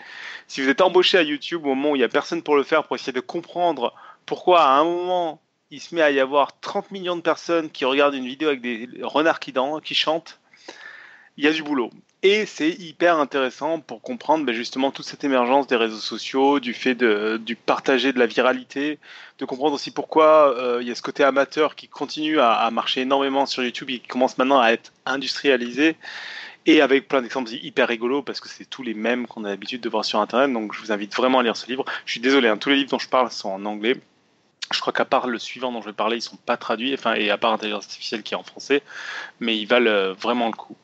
si vous êtes embauché à YouTube au moment où il n'y a personne pour le faire, pour essayer de comprendre pourquoi à un moment il se met à y avoir trente millions de personnes qui regardent une vidéo avec des renards qui dansent, qui chantent, il y a du boulot. Et c'est hyper intéressant pour comprendre ben justement toute cette émergence des réseaux sociaux, du fait de, du partager, de la viralité, de comprendre aussi pourquoi euh, il y a ce côté amateur qui continue à, à marcher énormément sur YouTube et qui commence maintenant à être industrialisé. Et avec plein d'exemples hyper rigolos, parce que c'est tous les mêmes qu'on a l'habitude de voir sur Internet. Donc je vous invite vraiment à lire ce livre. Je suis désolé, hein, tous les livres dont je parle sont en anglais. Je crois qu'à part le suivant dont je vais parler, ils ne sont pas traduits, enfin, et à part Intelligence artificielle qui est en français, mais ils valent vraiment le coup.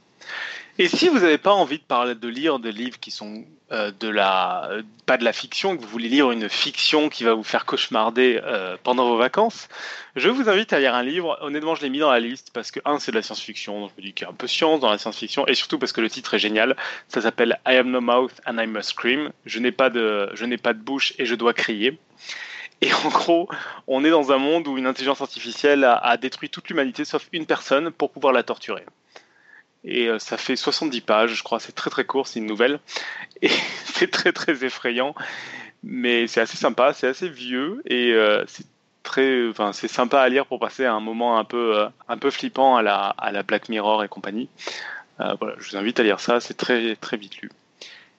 Et si vous n'avez pas envie de, parler, de lire des livres qui sont euh, de la, euh, pas de la fiction, que vous voulez lire une fiction qui va vous faire cauchemarder euh, pendant vos vacances, je vous invite à lire un livre. Honnêtement, je l'ai mis dans la liste parce que, un, c'est de la science-fiction, donc je me dis qu'il y a un peu science dans la science-fiction, et surtout parce que le titre est génial. Ça s'appelle I have no mouth and I must scream. Je n'ai pas de, je n'ai pas de bouche et je dois crier. Et en gros, on est dans un monde où une intelligence artificielle a, a détruit toute l'humanité, sauf une personne, pour pouvoir la torturer. Et euh, ça fait soixante-dix pages, je crois, c'est très très court, c'est une nouvelle. Et c'est très très effrayant, mais c'est assez sympa, c'est assez vieux, et euh, c'est très, enfin, c'est sympa à lire pour passer à un moment un peu, euh, un peu flippant à la, à la Black Mirror et compagnie. Euh, voilà, je vous invite à lire ça, c'est très très vite lu.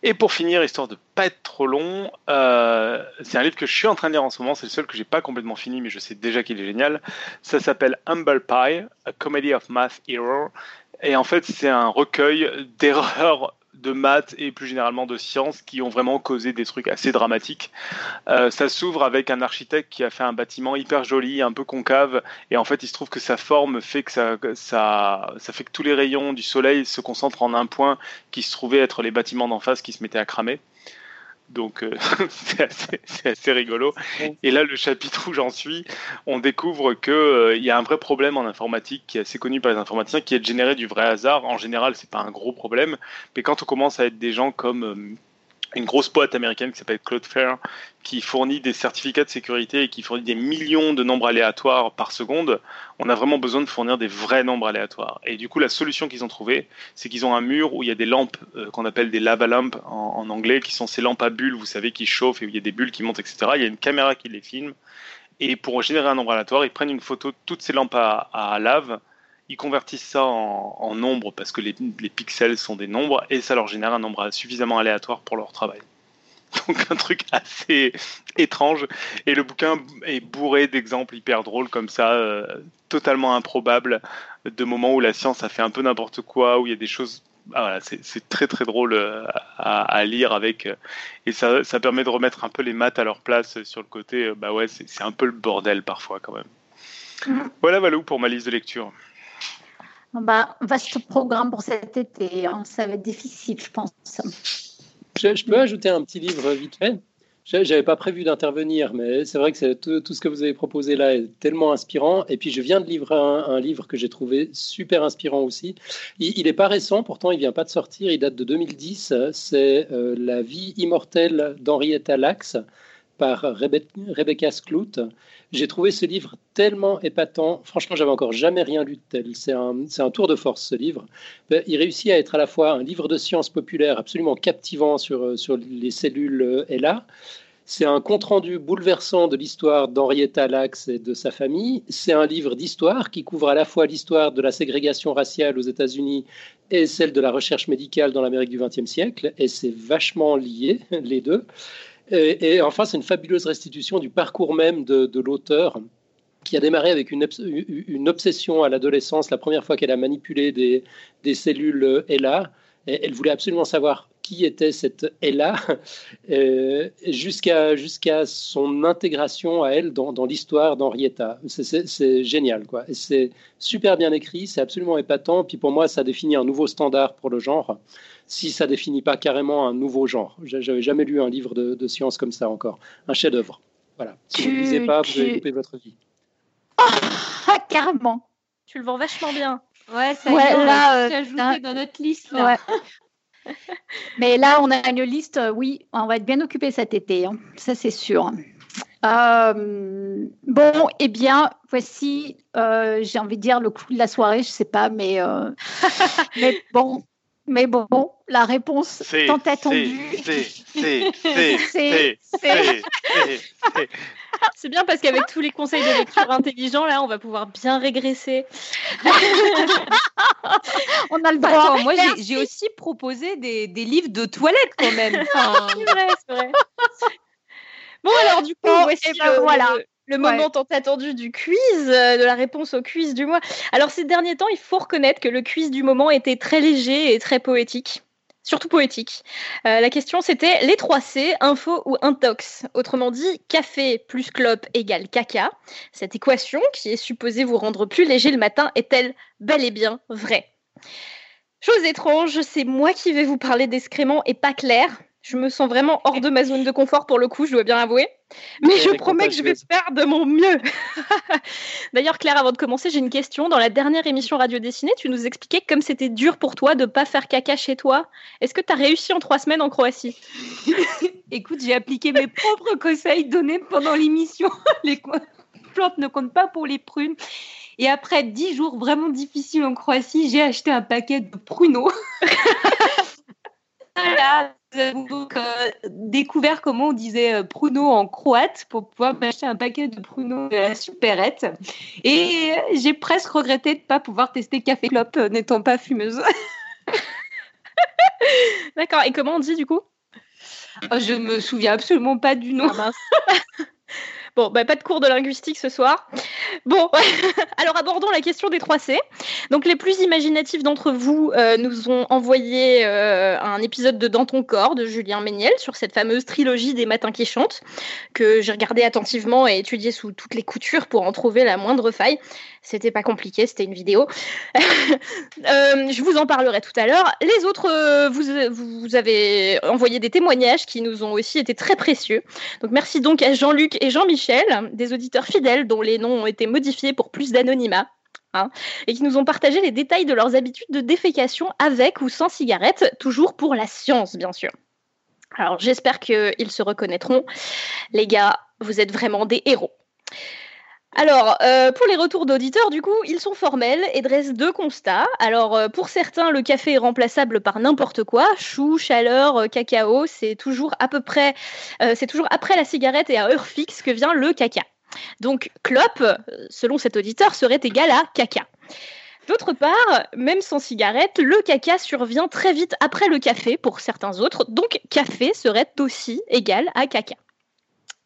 Et pour finir, histoire de pas être trop long, euh, c'est un livre que je suis en train de lire en ce moment, c'est le seul que j'ai pas complètement fini, mais je sais déjà qu'il est génial. Ça s'appelle Humble Pie, A Comedy of Math Error, Et en fait, c'est un recueil d'erreurs de maths et plus généralement de sciences qui ont vraiment causé des trucs assez dramatiques. Euh, ça s'ouvre avec un architecte qui a fait un bâtiment hyper joli, un peu concave, et en fait il se trouve que sa forme fait que ça, ça, ça fait que tous les rayons du soleil se concentrent en un point qui se trouvait être les bâtiments d'en face qui se mettaient à cramer. Donc euh, c'est, assez, c'est assez rigolo. Et là, le chapitre où j'en suis, on découvre qu'il euh, y a un vrai problème en informatique qui est assez connu par les informaticiens, qui est de générer du vrai hasard. En général, c'est pas un gros problème, mais quand on commence à être des gens comme euh, une grosse boîte américaine qui s'appelle Cloudflare, qui fournit des certificats de sécurité et qui fournit des millions de nombres aléatoires par seconde, on a vraiment besoin de fournir des vrais nombres aléatoires. Et du coup, la solution qu'ils ont trouvée, c'est qu'ils ont un mur où il y a des lampes euh, qu'on appelle des lava lamps en, en anglais, qui sont ces lampes à bulles, vous savez, qui chauffent et où il y a des bulles qui montent, et cetera. Il y a une caméra qui les filme. Et pour générer un nombre aléatoire, ils prennent une photo de toutes ces lampes à, à lave. Ils convertissent ça en, en nombres parce que les, les pixels sont des nombres et ça leur génère un nombre suffisamment aléatoire pour leur travail. Donc un truc assez étrange. Et le bouquin est bourré d'exemples hyper drôles comme ça, euh, totalement improbables, de moments où la science a fait un peu n'importe quoi, où il y a des choses... Ah, voilà, c'est, c'est très très drôle à, à lire avec, et ça, ça permet de remettre un peu les maths à leur place sur le côté. Bah ouais, c'est, c'est un peu le bordel parfois quand même. Voilà, Valou, pour ma liste de lecture. Bah, vaste programme pour cet été, hein. Ça va être difficile, je pense. Je, je peux ajouter un petit livre vite fait. Je n'avais pas prévu d'intervenir, mais c'est vrai que c'est tout, tout ce que vous avez proposé là est tellement inspirant. Et puis, je viens de livrer un, un livre que j'ai trouvé super inspirant aussi. Il n'est pas récent, pourtant, il ne vient pas de sortir. Il date de deux mille dix. C'est euh, « La vie immortelle d'Henrietta Lacks » par Rebecca Skloot. J'ai trouvé ce livre tellement épatant. Franchement, j'avais encore jamais rien lu de tel. C'est un, c'est un tour de force, ce livre. Il réussit à être à la fois un livre de science populaire absolument captivant sur, sur les cellules HeLa. C'est un compte-rendu bouleversant de l'histoire d'Henrietta Lacks et de sa famille. C'est un livre d'histoire qui couvre à la fois l'histoire de la ségrégation raciale aux États-Unis et celle de la recherche médicale dans l'Amérique du XXe siècle. Et c'est vachement lié, les deux. Et, et enfin, c'est une fabuleuse restitution du parcours même de, de l'auteur, qui a démarré avec une, une obsession à l'adolescence, la première fois qu'elle a manipulé des, des cellules HeLa. Et elle voulait absolument savoir qui était cette HeLa, euh, jusqu'à, jusqu'à son intégration à elle dans, dans l'histoire d'Henrietta. C'est, c'est, c'est génial, quoi. Et c'est super bien écrit, c'est absolument épatant. Puis pour moi, ça définit un nouveau standard pour le genre, si ça ne définit pas carrément un nouveau genre. Je n'avais jamais lu un livre de, de science comme ça encore. Un chef-d'œuvre. Voilà. Si tu, vous ne lisez pas, tu... vous allez couper votre vie. Oh, carrément. Tu le vends vachement bien. Ouais, ça ouais, est là, euh, ajouté un... dans notre liste. Là. Ouais. Mais là, on a une liste, oui, on va être bien occupé cet été, hein. Ça c'est sûr. Euh, bon, eh bien, voici, euh, j'ai envie de dire le coup de la soirée, je sais pas, mais, euh, mais bon, mais bon, bon, la réponse c'est, tant attendue. C'est, c'est, c'est, c'est, c'est, c'est, c'est, c'est. C'est bien parce qu'avec tous les conseils de lecture intelligents, là, on va pouvoir bien régresser. On a le droit. Attends, moi, j'ai, j'ai aussi proposé des, des livres de toilette quand même. Enfin... C'est vrai, c'est vrai. Bon, alors du coup, bon, voici ben, le, voilà. le, le moment ouais. tant attendu du quiz, euh, de la réponse au quiz du mois. Alors, ces derniers temps, il faut reconnaître que le quiz du moment était très léger et très poétique. Surtout poétique. Euh, la question, c'était les trois C, info ou intox. Autrement dit, café plus clope égale caca. Cette équation, qui est supposée vous rendre plus léger le matin, est-elle bel et bien vraie ? Chose étrange, c'est moi qui vais vous parler d'excréments et pas Claire. Je me sens vraiment hors de ma zone de confort pour le coup, je dois bien avouer. Mais je promets que je vais faire de mon mieux. D'ailleurs, Claire, avant de commencer, j'ai une question. Dans la dernière émission radio dessinée, tu nous expliquais comme c'était dur pour toi de ne pas faire caca chez toi. Est-ce que tu as réussi en trois semaines en Croatie ? Écoute, j'ai appliqué mes propres conseils donnés pendant l'émission. Les plantes ne comptent pas pour les prunes. Et après dix jours vraiment difficiles en Croatie, j'ai acheté un paquet de pruneaux. Voilà. Donc, euh, découvert comment on disait euh, pruneau en croate pour pouvoir m'acheter un paquet de pruneaux de la supérette. Et euh, j'ai presque regretté de ne pas pouvoir tester café clope, euh, n'étant pas fumeuse. D'accord. Et comment on dit, du coup ? Oh, je ne me souviens absolument pas du nom. Ah, mince. Bon, bah, pas de cours de linguistique ce soir. Bon, alors abordons la question des trois C. Donc, les plus imaginatifs d'entre vous euh, nous ont envoyé euh, un épisode de Dans ton corps de Julien Méniel sur cette fameuse trilogie des matins qui chantent que j'ai regardé attentivement et étudié sous toutes les coutures pour en trouver la moindre faille. C'était pas compliqué, c'était une vidéo. euh, je vous en parlerai tout à l'heure. Les autres, euh, vous, vous avez envoyé des témoignages qui nous ont aussi été très précieux. Donc, merci donc à Jean-Luc et Jean-Michel, des auditeurs fidèles dont les noms ont été modifiés pour plus d'anonymat, hein, et qui nous ont partagé les détails de leurs habitudes de défécation avec ou sans cigarette, toujours pour la science, bien sûr. Alors, j'espère qu'ils se reconnaîtront. Les gars, vous êtes vraiment des héros. Alors, euh, pour les retours d'auditeurs, du coup, ils sont formels et dressent deux constats. Alors, euh, pour certains, le café est remplaçable par n'importe quoi. Chou, chaleur, euh, cacao, c'est toujours à peu près, euh, c'est toujours après la cigarette et à heure fixe que vient le caca. Donc, clope, selon cet auditeur, serait égal à caca. D'autre part, même sans cigarette, le caca survient très vite après le café pour certains autres. Donc, café serait aussi égal à caca.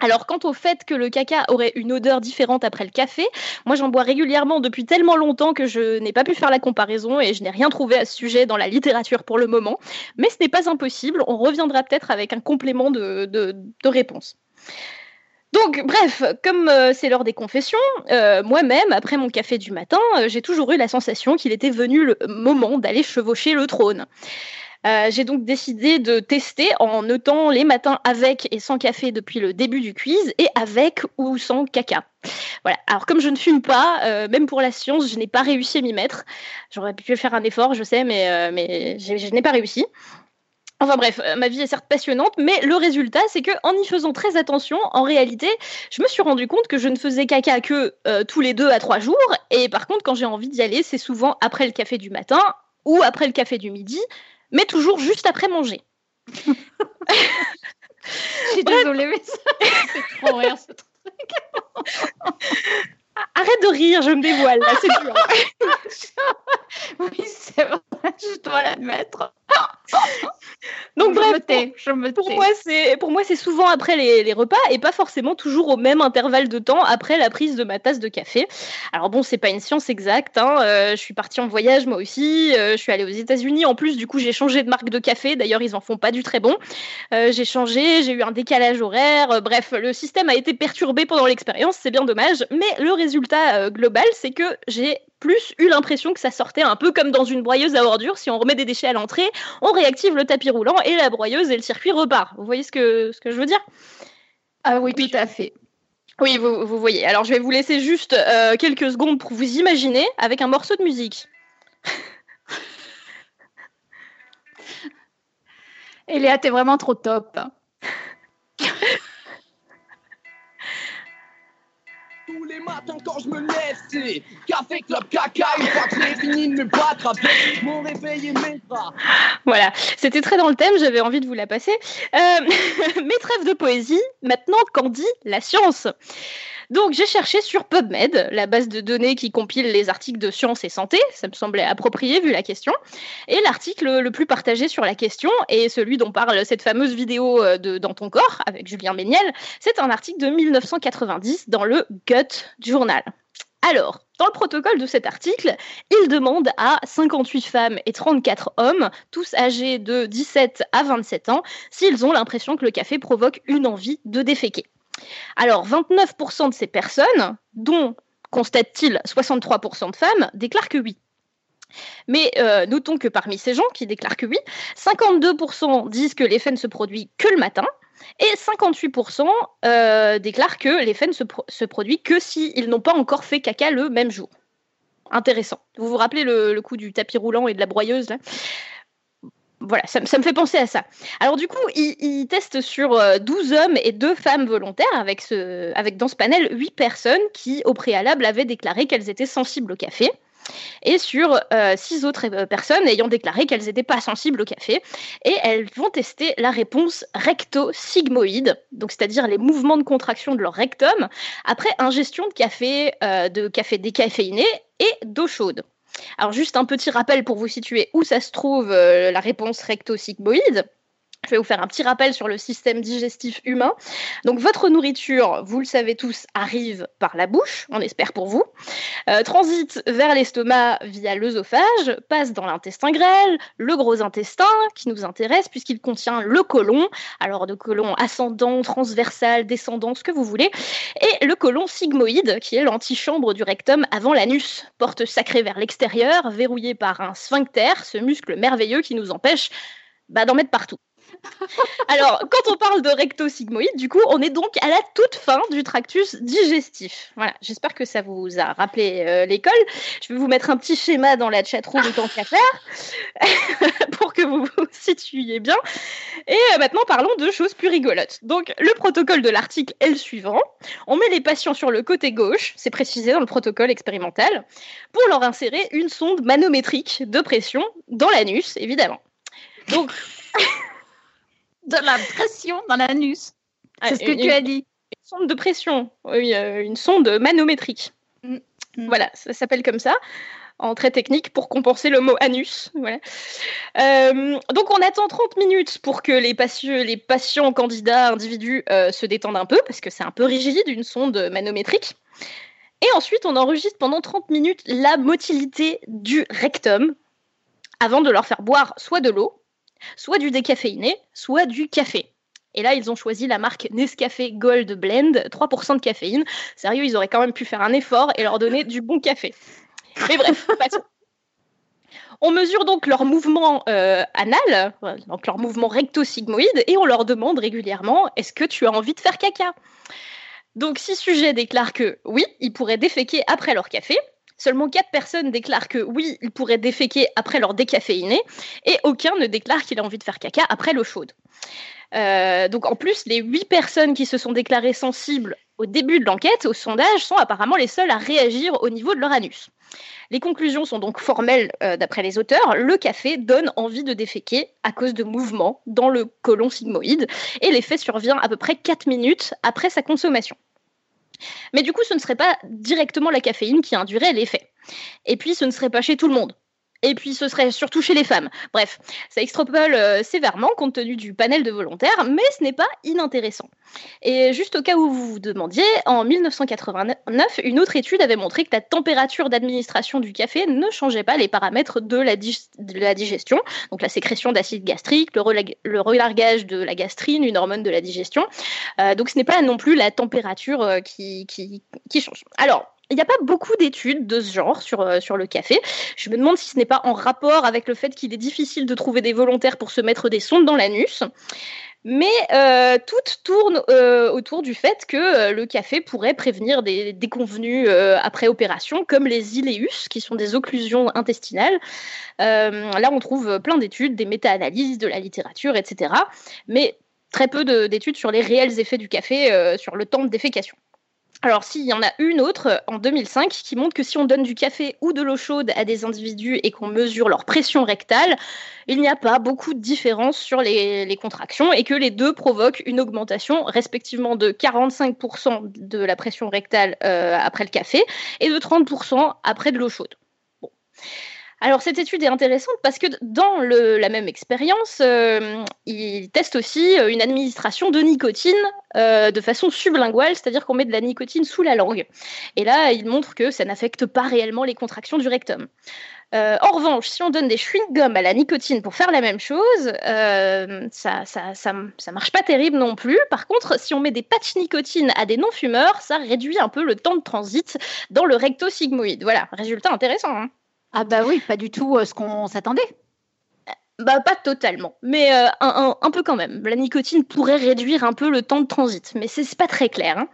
Alors, quant au fait que le caca aurait une odeur différente après le café, moi j'en bois régulièrement depuis tellement longtemps que je n'ai pas pu faire la comparaison et je n'ai rien trouvé à ce sujet dans la littérature pour le moment. Mais ce n'est pas impossible, on reviendra peut-être avec un complément de, de, de réponse. Donc, bref, comme euh, c'est l'heure des confessions, euh, moi-même, après mon café du matin, euh, j'ai toujours eu la sensation qu'il était venu le moment d'aller chevaucher le trône. Euh, j'ai donc décidé de tester en notant les matins avec et sans café depuis le début du quiz et avec ou sans caca. Voilà. Alors comme je ne fume pas, euh, même pour la science, je n'ai pas réussi à m'y mettre. J'aurais pu faire un effort, je sais, mais, euh, mais je, je n'ai pas réussi. Enfin bref, ma vie est certes passionnante, mais le résultat, c'est qu'en y faisant très attention, en réalité, je me suis rendu compte que je ne faisais caca que euh, tous les deux à trois jours. Et par contre, quand j'ai envie d'y aller, c'est souvent après le café du matin ou après le café du midi, mais toujours juste après manger. Je suis désolée, mais ça c'est trop rire ce truc. Arrête de rire, je me dévoile là, c'est dur. Oui, c'est vrai, je dois l'admettre. Donc je bref, me tais, je me pour, moi, c'est, pour moi c'est souvent après les, les repas et pas forcément toujours au même intervalle de temps après la prise de ma tasse de café. Alors bon, c'est pas une science exacte, hein. euh, je suis partie en voyage moi aussi, euh, je suis allée aux États-Unis en plus, du coup j'ai changé de marque de café, d'ailleurs ils en font pas du très bon, euh, j'ai changé, j'ai eu un décalage horaire, euh, bref, le système a été perturbé pendant l'expérience, c'est bien dommage, mais le résultat euh, global c'est que j'ai plus eu l'impression que ça sortait un peu comme dans une broyeuse à ordures, si on remet des déchets à l'entrée, on réactive le tapis roulant et la broyeuse et le circuit repart. Vous voyez ce que, ce que je veux dire ? Ah oui, tout à fait. Oui, vous, vous voyez. Alors, je vais vous laisser juste euh, quelques secondes pour vous imaginer avec un morceau de musique. Eléa, t'es vraiment trop top. Tous les matins quand je me lève, c'est café, club, caca, une fois que j'ai fini de me battre avec mon réveil et mes bras. Voilà, c'était très dans le thème, j'avais envie de vous la passer. Euh, mes trêves de poésie, maintenant qu'en dit la science. Donc j'ai cherché sur PubMed, la base de données qui compile les articles de science et santé, ça me semblait approprié vu la question, et l'article le plus partagé sur la question, et celui dont parle cette fameuse vidéo de Dans ton corps, avec Julien Méniel, c'est un article de dix-neuf cent quatre-vingt-dix dans le Gut Journal. Alors, dans le protocole de cet article, il demande à cinquante-huit femmes et trente-quatre hommes, tous âgés de dix-sept à vingt-sept ans, s'ils ont l'impression que le café provoque une envie de déféquer. Alors, vingt-neuf pour cent de ces personnes, dont, constate-t-il, soixante-trois pour cent de femmes, déclarent que oui. Mais euh, notons que parmi ces gens qui déclarent que oui, cinquante-deux pour cent disent que l'effet ne se produit que le matin, et cinquante-huit pour cent euh, déclarent que l'effet ne se, pro- se produit que s'ils n'ont pas encore fait caca le même jour. Intéressant. Vous vous rappelez le, le coup du tapis roulant et de la broyeuse là ? Voilà, ça, ça me fait penser à ça. Alors du coup, ils il testent sur douze hommes et deux femmes volontaires, avec, ce, avec dans ce panel huit personnes qui, au préalable, avaient déclaré qu'elles étaient sensibles au café, et sur euh, six autres personnes ayant déclaré qu'elles n'étaient pas sensibles au café. Et elles vont tester la réponse recto-sigmoïde, donc c'est-à-dire les mouvements de contraction de leur rectum, après ingestion de café, euh, de café décaféiné et d'eau chaude. Alors, juste un petit rappel pour vous situer où ça se trouve, euh, la réponse recto-sigmoïde. Je vais vous faire un petit rappel sur le système digestif humain. Donc, votre nourriture, vous le savez tous, arrive par la bouche, on espère pour vous, euh, transite vers l'estomac via l'œsophage, passe dans l'intestin grêle, le gros intestin qui nous intéresse puisqu'il contient le côlon, alors le côlon ascendant, transversal, descendant, ce que vous voulez, et le côlon sigmoïde qui est l'antichambre du rectum avant l'anus, porte sacrée vers l'extérieur, verrouillée par un sphincter, ce muscle merveilleux qui nous empêche bah, d'en mettre partout. Alors, quand on parle de recto-sigmoïde, du coup, on est donc à la toute fin du tractus digestif. Voilà, j'espère que ça vous a rappelé euh, l'école. Je vais vous mettre un petit schéma dans la chatroom tant qu'à faire pour que vous vous situiez bien. Et euh, maintenant, parlons de choses plus rigolotes. Donc, le protocole de l'article est le suivant. On met les patients sur le côté gauche, c'est précisé dans le protocole expérimental, pour leur insérer une sonde manométrique de pression dans l'anus, évidemment. Donc... De la pression dans l'anus. C'est ah, ce que une, tu as dit. Une sonde de pression, oui, euh, une sonde manométrique. Mm. Voilà, ça s'appelle comme ça, en très technique, pour compenser le mot anus. Voilà. Euh, donc, on attend trente minutes pour que les, patio- les patients, candidats, individus euh, se détendent un peu, parce que c'est un peu rigide, une sonde manométrique. Et ensuite, on enregistre pendant trente minutes la motilité du rectum, avant de leur faire boire soit de l'eau, soit du décaféiné, soit du café. Et là, ils ont choisi la marque Nescafé Gold Blend, trois pour cent de caféine. Sérieux, ils auraient quand même pu faire un effort et leur donner du bon café. Mais bref, passons. On mesure donc leur mouvement euh, anal, donc leur mouvement recto-sigmoïde, et on leur demande régulièrement « Est-ce que tu as envie de faire caca ?» Donc, six sujets déclarent que oui, ils pourraient déféquer après leur café. Seulement quatre personnes déclarent que oui, ils pourraient déféquer après leur décaféiné et aucun ne déclare qu'il a envie de faire caca après l'eau chaude. Euh, donc en plus, les huit personnes qui se sont déclarées sensibles au début de l'enquête, au sondage, sont apparemment les seules à réagir au niveau de leur anus. Les conclusions sont donc formelles euh, d'après les auteurs. Le café donne envie de déféquer à cause de mouvements dans le côlon sigmoïde et l'effet survient à peu près quatre minutes après sa consommation. Mais du coup, ce ne serait pas directement la caféine qui induirait l'effet. Et puis, ce ne serait pas chez tout le monde. Et puis, ce serait surtout chez les femmes. Bref, ça extrapole euh, sévèrement compte tenu du panel de volontaires, mais ce n'est pas inintéressant. Et juste au cas où vous vous demandiez, en dix-neuf cent quatre-vingt-neuf, une autre étude avait montré que la température d'administration du café ne changeait pas les paramètres de la, dig- de la digestion, donc la sécrétion d'acide gastrique, le, relag- le relargage de la gastrine, une hormone de la digestion. Euh, donc, ce n'est pas non plus la température euh, qui, qui, qui change. Alors, il n'y a pas beaucoup d'études de ce genre sur, euh, sur le café. Je me demande si ce n'est pas en rapport avec le fait qu'il est difficile de trouver des volontaires pour se mettre des sondes dans l'anus. Mais euh, toutes tournent euh, autour du fait que euh, le café pourrait prévenir des déconvenues euh, après opération, comme les iléus, qui sont des occlusions intestinales. Euh, là, on trouve plein d'études, des méta-analyses, de la littérature, et cetera. Mais très peu de, d'études sur les réels effets du café euh, sur le temps de défécation. Alors, si, il y en a une autre, en deux mille cinq, qui montre que si on donne du café ou de l'eau chaude à des individus et qu'on mesure leur pression rectale, il n'y a pas beaucoup de différence sur les, les contractions et que les deux provoquent une augmentation respectivement de quarante-cinq pour cent de la pression rectale euh, après le café et de trente pour cent après de l'eau chaude. Bon. Alors, cette étude est intéressante parce que dans le, la même expérience, euh, ils testent aussi une administration de nicotine euh, de façon sublinguale, c'est-à-dire qu'on met de la nicotine sous la langue. Et là, ils montrent que ça n'affecte pas réellement les contractions du rectum. Euh, en revanche, si on donne des chewing-gums à la nicotine pour faire la même chose, euh, ça, ça, ça, ça marche pas terrible non plus. Par contre, si on met des patchs nicotine à des non-fumeurs, ça réduit un peu le temps de transit dans le recto-sigmoïde. Voilà, résultat intéressant, hein. Ah bah oui, pas du tout euh, ce qu'on s'attendait. Bah pas totalement, mais euh, un, un, un peu quand même. La nicotine pourrait réduire un peu le temps de transit, mais c'est, c'est pas très clair, hein.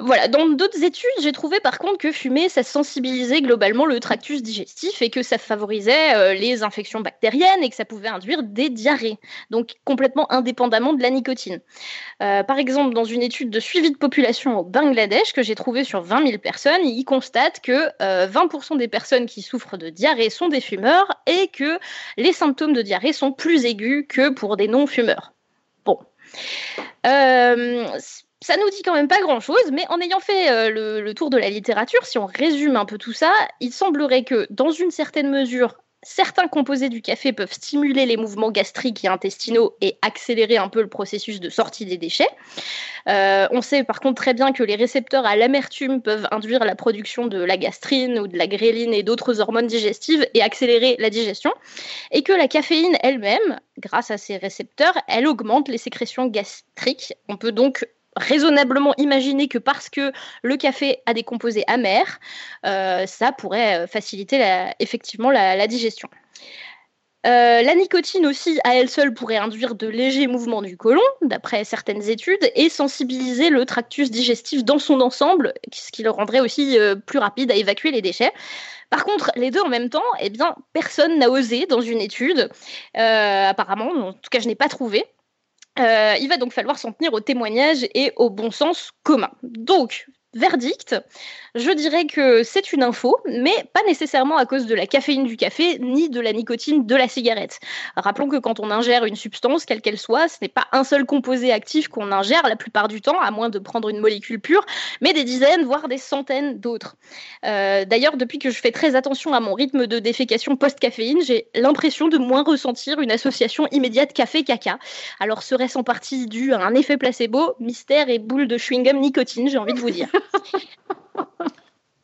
Voilà, dans d'autres études, j'ai trouvé par contre que fumer, ça sensibilisait globalement le tractus digestif et que ça favorisait euh, les infections bactériennes et que ça pouvait induire des diarrhées, donc complètement indépendamment de la nicotine. Euh, par exemple, dans une étude de suivi de population au Bangladesh que j'ai trouvée sur vingt mille personnes, ils constatent que euh, vingt pour cent des personnes qui souffrent de diarrhée sont des fumeurs et que les symptômes de diarrhée sont plus aigus que pour des non-fumeurs. Bon. Euh... Ça nous dit quand même pas grand-chose, mais en ayant fait euh, le, le tour de la littérature, si on résume un peu tout ça, il semblerait que, dans une certaine mesure, certains composés du café peuvent stimuler les mouvements gastriques et intestinaux et accélérer un peu le processus de sortie des déchets. Euh, on sait par contre très bien que les récepteurs à l'amertume peuvent induire la production de la gastrine ou de la ghrelline et d'autres hormones digestives et accélérer la digestion, et que la caféine elle-même, grâce à ses récepteurs, elle augmente les sécrétions gastriques. On peut donc raisonnablement imaginer que parce que le café a des composés amers, euh, ça pourrait faciliter la, effectivement la, la digestion. Euh, la nicotine aussi, à elle seule, pourrait induire de légers mouvements du côlon, d'après certaines études, et sensibiliser le tractus digestif dans son ensemble, ce qui le rendrait aussi euh, plus rapide à évacuer les déchets. Par contre, les deux en même temps, eh bien, personne n'a osé dans une étude, euh, apparemment, en tout cas je n'ai pas trouvé. Euh, il va donc falloir s'en tenir aux témoignages et au bon sens commun. Donc, verdict, je dirais que c'est une info, mais pas nécessairement à cause de la caféine du café ni de la nicotine de la cigarette. Rappelons que quand on ingère une substance, quelle qu'elle soit, ce n'est pas un seul composé actif qu'on ingère la plupart du temps, à moins de prendre une molécule pure, mais des dizaines, voire des centaines d'autres. Euh, d'ailleurs, depuis que je fais très attention à mon rythme de défécation post-caféine, j'ai l'impression de moins ressentir une association immédiate café-caca. Alors serait-ce en partie dû à un effet placebo, mystère et boule de chewing-gum nicotine, j'ai envie de vous dire.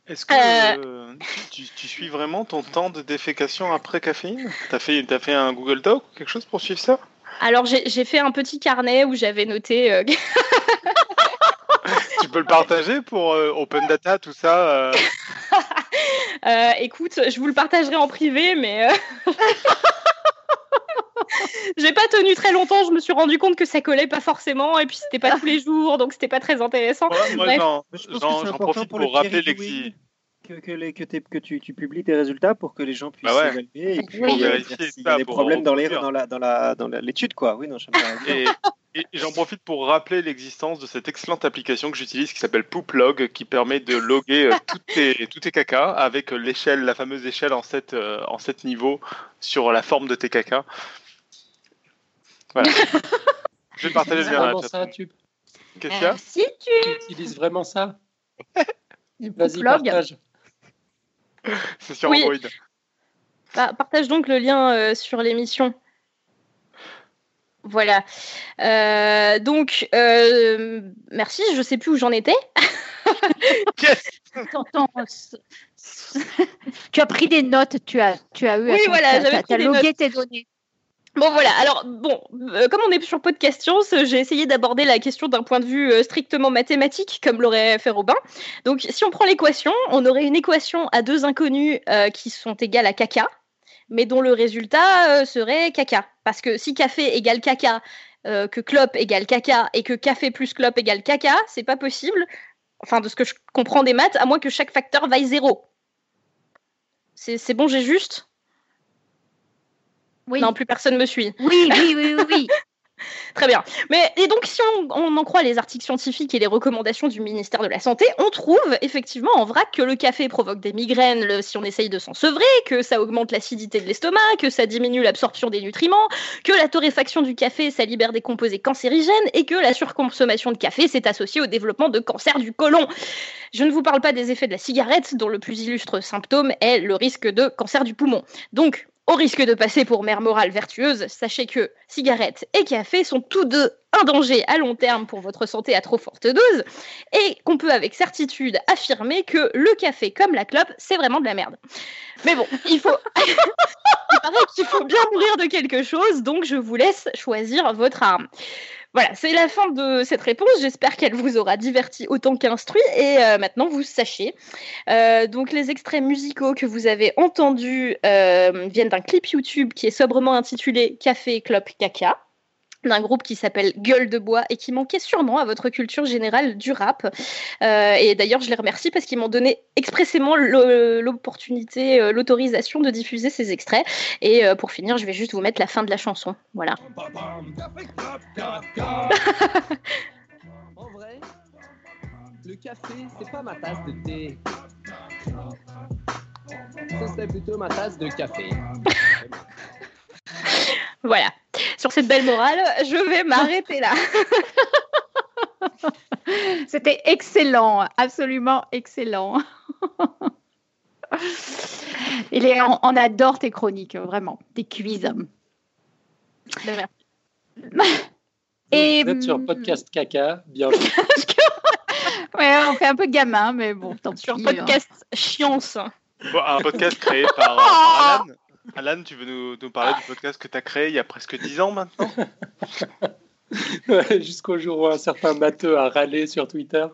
Est-ce que euh... Euh, tu, tu suis vraiment ton temps de défécation après caféine ? T'as fait, t'as fait un Google Doc ou quelque chose pour suivre ça ? Alors j'ai, j'ai fait un petit carnet où j'avais noté... Euh... Tu peux le partager pour euh, Open Data, tout ça euh... euh, Écoute, je vous le partagerai en privé, mais... Euh... J'ai pas tenu très longtemps, je me suis rendu compte que ça collait pas forcément, et puis c'était pas tous les jours, donc c'était pas très intéressant. Ouais, moi, non, je pense non, que c'est j'en profite pour, pour rappeler l'exi. Que, que, les, que, que tu, tu publies tes résultats pour que les gens puissent bah ouais. évaluer et puis oui. vérifier s'il y a des problèmes dans, les, dans, la, dans, la, dans la, l'étude. Quoi. Oui, non, et, et j'en profite pour rappeler l'existence de cette excellente application que j'utilise qui s'appelle Pooplog, qui permet de loguer tous tes, tes cacas avec l'échelle, la fameuse échelle en sept, euh, en sept niveaux sur la forme de tes cacas. Voilà. Je vais partager le lien. Ça, tu... Qu'est-ce qu'il y a ? Si tu... tu utilises vraiment ça. Vas-y, partage. C'est sur oui. Android. Bah, partage donc le lien euh, sur l'émission. Voilà. Euh, donc, euh, merci. Je ne sais plus où j'en étais. Yes. T'entends, tu as pris des notes. Tu as, tu as eu. Oui, voilà. J'avais pris des notes. Tu as logué tes données. Bon voilà, alors bon, euh, comme on est sur Podcast Science, j'ai essayé d'aborder la question d'un point de vue euh, strictement mathématique, comme l'aurait fait Robin. Donc si on prend l'équation, on aurait une équation à deux inconnus euh, qui sont égales à caca, mais dont le résultat euh, serait caca. Parce que si café égale caca, euh, que clope égale caca, et que café plus clope égale caca, c'est pas possible, enfin de ce que je comprends des maths, à moins que chaque facteur vaille zéro. C'est, c'est bon, j'ai juste ? Oui. Non, plus personne me suit. Oui, oui, oui, oui. oui. Très bien. Mais, et donc, si on, on en croit les articles scientifiques et les recommandations du ministère de la Santé, on trouve effectivement en vrac que le café provoque des migraines le, si on essaye de s'ensevrer, que ça augmente l'acidité de l'estomac, que ça diminue l'absorption des nutriments, que la torréfaction du café, ça libère des composés cancérigènes et que la surconsommation de café s'est associée au développement de cancer du côlon. Je ne vous parle pas des effets de la cigarette, dont le plus illustre symptôme est le risque de cancer du poumon. Donc, au risque de passer pour mère morale vertueuse, sachez que cigarettes et café sont tous deux un danger à long terme pour votre santé à trop forte dose et qu'on peut avec certitude affirmer que le café comme la clope, c'est vraiment de la merde. Mais bon, il faut... il paraît qu'il faut bien mourir de quelque chose, donc je vous laisse choisir votre arme. Voilà, c'est la fin de cette réponse. J'espère qu'elle vous aura diverti autant qu'instruit. Et euh, maintenant, vous sachez. Euh, donc, les extraits musicaux que vous avez entendus euh, viennent d'un clip YouTube qui est sobrement intitulé « Café, clope, caca ». D'un groupe qui s'appelle Gueule de Bois et qui manquait sûrement à votre culture générale du rap. Euh, et d'ailleurs, je les remercie parce qu'ils m'ont donné expressément l'opportunité, l'autorisation de diffuser ces extraits. Et pour finir, je vais juste vous mettre la fin de la chanson. Voilà. En vrai, le café, c'est pas ma tasse de thé. Ce serait plutôt ma tasse de café. Voilà. Sur cette belle morale, je vais m'arrêter là. C'était excellent, absolument excellent. Il est, on, on adore tes chroniques, vraiment, tes quiz. Et vous êtes sur Podcast Caca, bienvenue. Ouais, on fait un peu gamin, mais bon, tant pis. Sur Podcast hein. Science. Bon, un podcast créé par, par Alan. Alan, tu veux nous, nous parler du podcast que tu as créé il y a presque dix ans maintenant. Ouais, jusqu'au jour où un certain matheux a râlé sur Twitter.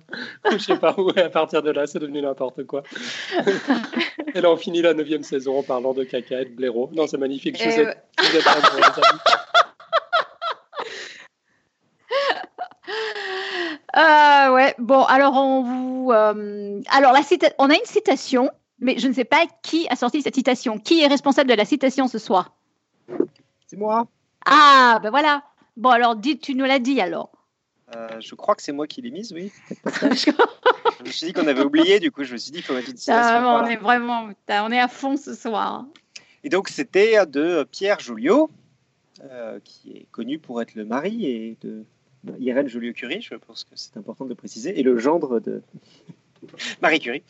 Je ne sais pas où, et à partir de là, c'est devenu n'importe quoi. Et là, on finit la neuvième saison en parlant de caca et de blaireau. Non, c'est magnifique. Je vous ai, je vous ai pas aimé, les amis. Euh, ouais, bon, alors on vous. Euh, alors, la cita- on a une citation, mais je ne sais pas qui a sorti cette citation. Qui est responsable de la citation ce soir? C'est moi. Ah, ben voilà. Bon, alors, dis, tu nous l'as dit alors. Euh, je crois que c'est moi qui l'ai mise, oui. Je me suis dit qu'on avait oublié, du coup, je me suis dit qu'il faut mettre une citation. Ah, bon, voilà. On est vraiment. On est à fond ce soir. Et donc, c'était de Pierre Joliot, euh, qui est connu pour être le mari et de. Irène Joliot-Curie, je pense que c'est important de le préciser, et le gendre de Marie Curie,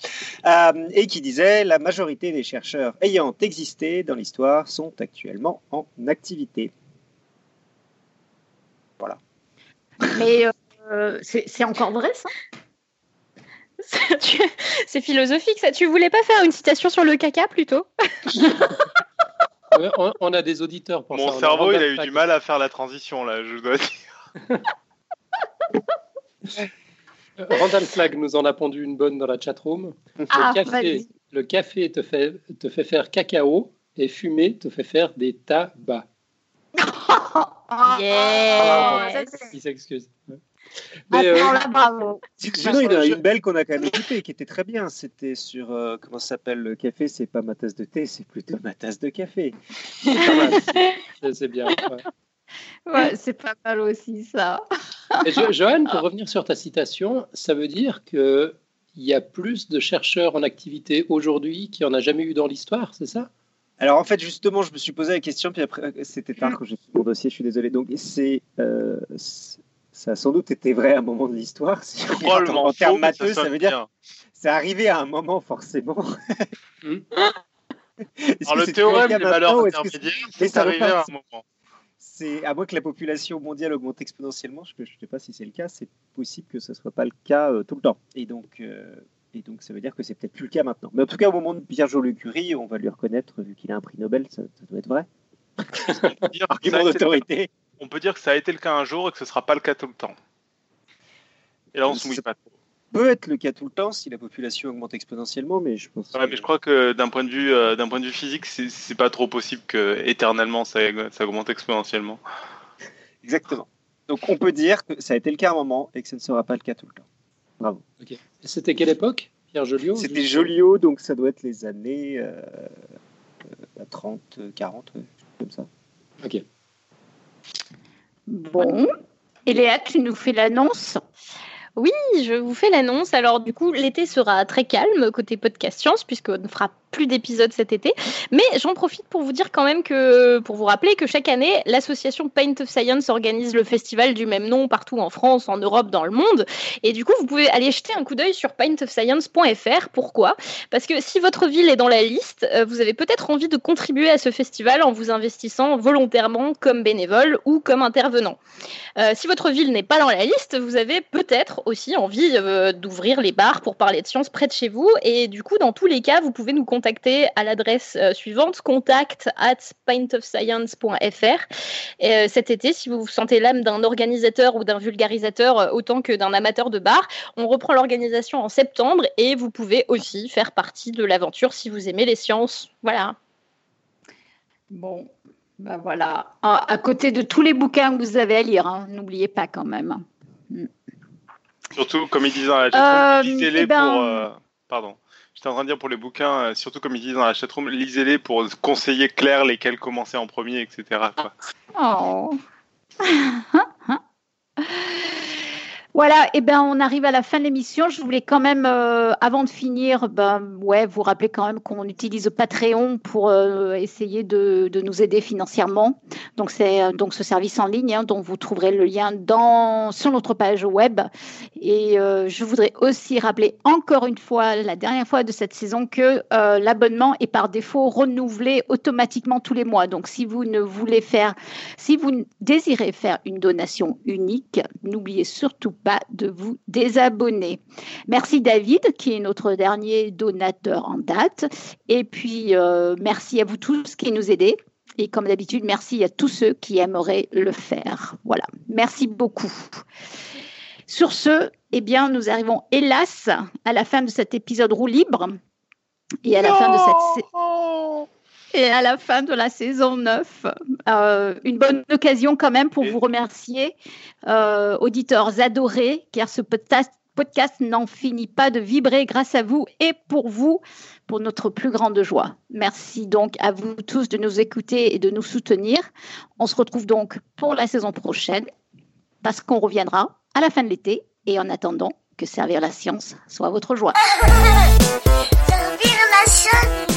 euh, et qui disait « La majorité des chercheurs ayant existé dans l'histoire sont actuellement en activité. » Voilà. Mais euh, c'est, c'est encore vrai, ça, ça tu... C'est philosophique, ça. Tu voulais pas faire une citation sur le caca, plutôt? on, on a des auditeurs pour Mon ça. Mon cerveau, a il a eu du mal à faire la transition, là, je dois dire. Randall Flagg nous en a pondu une bonne dans la chatroom. Ah, le, café, le café te fait, te fait faire cacao et fumer te fait faire des tabacs. Yeah. Il s'excuse. Mais, euh, là, bravo. Sinon, il y en a une belle qu'on a quand même écoutée qui était très bien. C'était sur euh, comment ça s'appelle le café. C'est pas ma tasse de thé, c'est plutôt ma tasse de café. C'est pas mal, c'est, c'est bien. Ouais. Ouais, c'est pas mal aussi ça. Et jo- Joanne, pour revenir sur ta citation, ça veut dire qu'il y a plus de chercheurs en activité aujourd'hui qu'il n'y en a jamais eu dans l'histoire, c'est ça? Alors en fait, justement, je me suis posé la question, puis après, c'était tard quand j'ai fait mon dossier, je suis désolé. Donc c'est, euh, c'est, ça a sans doute été vrai à un moment de l'histoire. Si Probablement. En termes matheux, ça, ça veut dire c'est arrivé à un moment forcément. Mmh. Alors le théorème des valeurs intermédiaires, c'est, c'est arrivé à un moment. C'est, à moins que la population mondiale augmente exponentiellement, je ne sais pas si c'est le cas, c'est possible que ce ne soit pas le cas euh, tout le temps. Et donc, euh, et donc, ça veut dire que ce n'est peut-être plus le cas maintenant. Mais en tout cas, au moment de Pierre Joliot-Curie, on va lui reconnaître, vu qu'il a un prix Nobel, ça, ça doit être vrai. Argument d'autorité. On peut dire que ça a été le cas un jour et que ce ne sera pas le cas tout le temps. Et là, on ne se mouille pas trop. Peut être le cas tout le temps si la population augmente exponentiellement, mais je pense. Ouais, que... mais je crois que d'un point de vue, euh, d'un point de vue physique, c'est, c'est pas trop possible que éternellement ça, ça augmente exponentiellement. Exactement. Donc on peut dire que ça a été le cas à un moment et que ça ne sera pas le cas tout le temps. Bravo. Okay. C'était quelle époque, Pierre Joliot? C'était Joliot, donc ça doit être les années euh, trente, quarante, comme ça. Ok. Bon. Eléa, tu nous fais l'annonce? Oui, je vous fais l'annonce. Alors du coup, l'été sera très calme côté podcast science puisqu'on ne fera plus d'épisodes cet été. Mais j'en profite pour vous dire quand même que, pour vous rappeler que chaque année, l'association Paint of Science organise le festival du même nom partout en France, en Europe, dans le monde. Et du coup, vous pouvez aller jeter un coup d'œil sur paint of science point f r. Pourquoi ? Parce que si votre ville est dans la liste, vous avez peut-être envie de contribuer à ce festival en vous investissant volontairement comme bénévole ou comme intervenant. Euh, si votre ville n'est pas dans la liste, vous avez peut-être aussi envie euh, d'ouvrir les bars pour parler de science près de chez vous, et du coup dans tous les cas vous pouvez nous contacter à l'adresse euh, suivante, contact arobase paint of science point f r. euh, cet été, si vous vous sentez l'âme d'un organisateur ou d'un vulgarisateur euh, autant que d'un amateur de bar, on reprend l'organisation en septembre et vous pouvez aussi faire partie de l'aventure si vous aimez les sciences. Voilà. Bon, ben voilà, à, à côté de tous les bouquins que vous avez à lire, hein, n'oubliez pas quand même. Mm. Surtout, comme ils disent dans la chatroom, euh, lisez-les ben... pour... Euh, pardon, j'étais en train de dire pour les bouquins, euh, surtout comme ils disent dans la chatroom, lisez-les pour conseiller Claire lesquels commencer en premier, et cetera quoi. Oh. Voilà, et eh ben on arrive à la fin de l'émission. Je voulais quand même, euh, avant de finir, ben ouais, vous rappeler quand même qu'on utilise Patreon pour euh, essayer de, de nous aider financièrement. Donc c'est donc ce service en ligne, hein, dont vous trouverez le lien dans sur notre page web. Et euh, je voudrais aussi rappeler encore une fois, la dernière fois de cette saison, que euh, l'abonnement est par défaut renouvelé automatiquement tous les mois. Donc si vous ne voulez faire, si vous désirez faire une donation unique, n'oubliez surtout pas Pas de vous désabonner. Merci David, qui est notre dernier donateur en date. Et puis, euh, merci à vous tous qui nous aidez. Et comme d'habitude, merci à tous ceux qui aimeraient le faire. Voilà, merci beaucoup. Sur ce, eh bien, nous arrivons hélas à la fin de cet épisode roue libre. Et à la non fin de cette... Et à la fin de la saison neuf, euh, une bonne occasion quand même pour vous remercier, euh, auditeurs adorés, car ce podcast, podcast n'en finit pas de vibrer grâce à vous et pour vous, pour notre plus grande joie. Merci donc à vous tous de nous écouter et de nous soutenir. On se retrouve donc pour la saison prochaine, parce qu'on reviendra à la fin de l'été, et en attendant, que servir la science soit votre joie. Servir la science.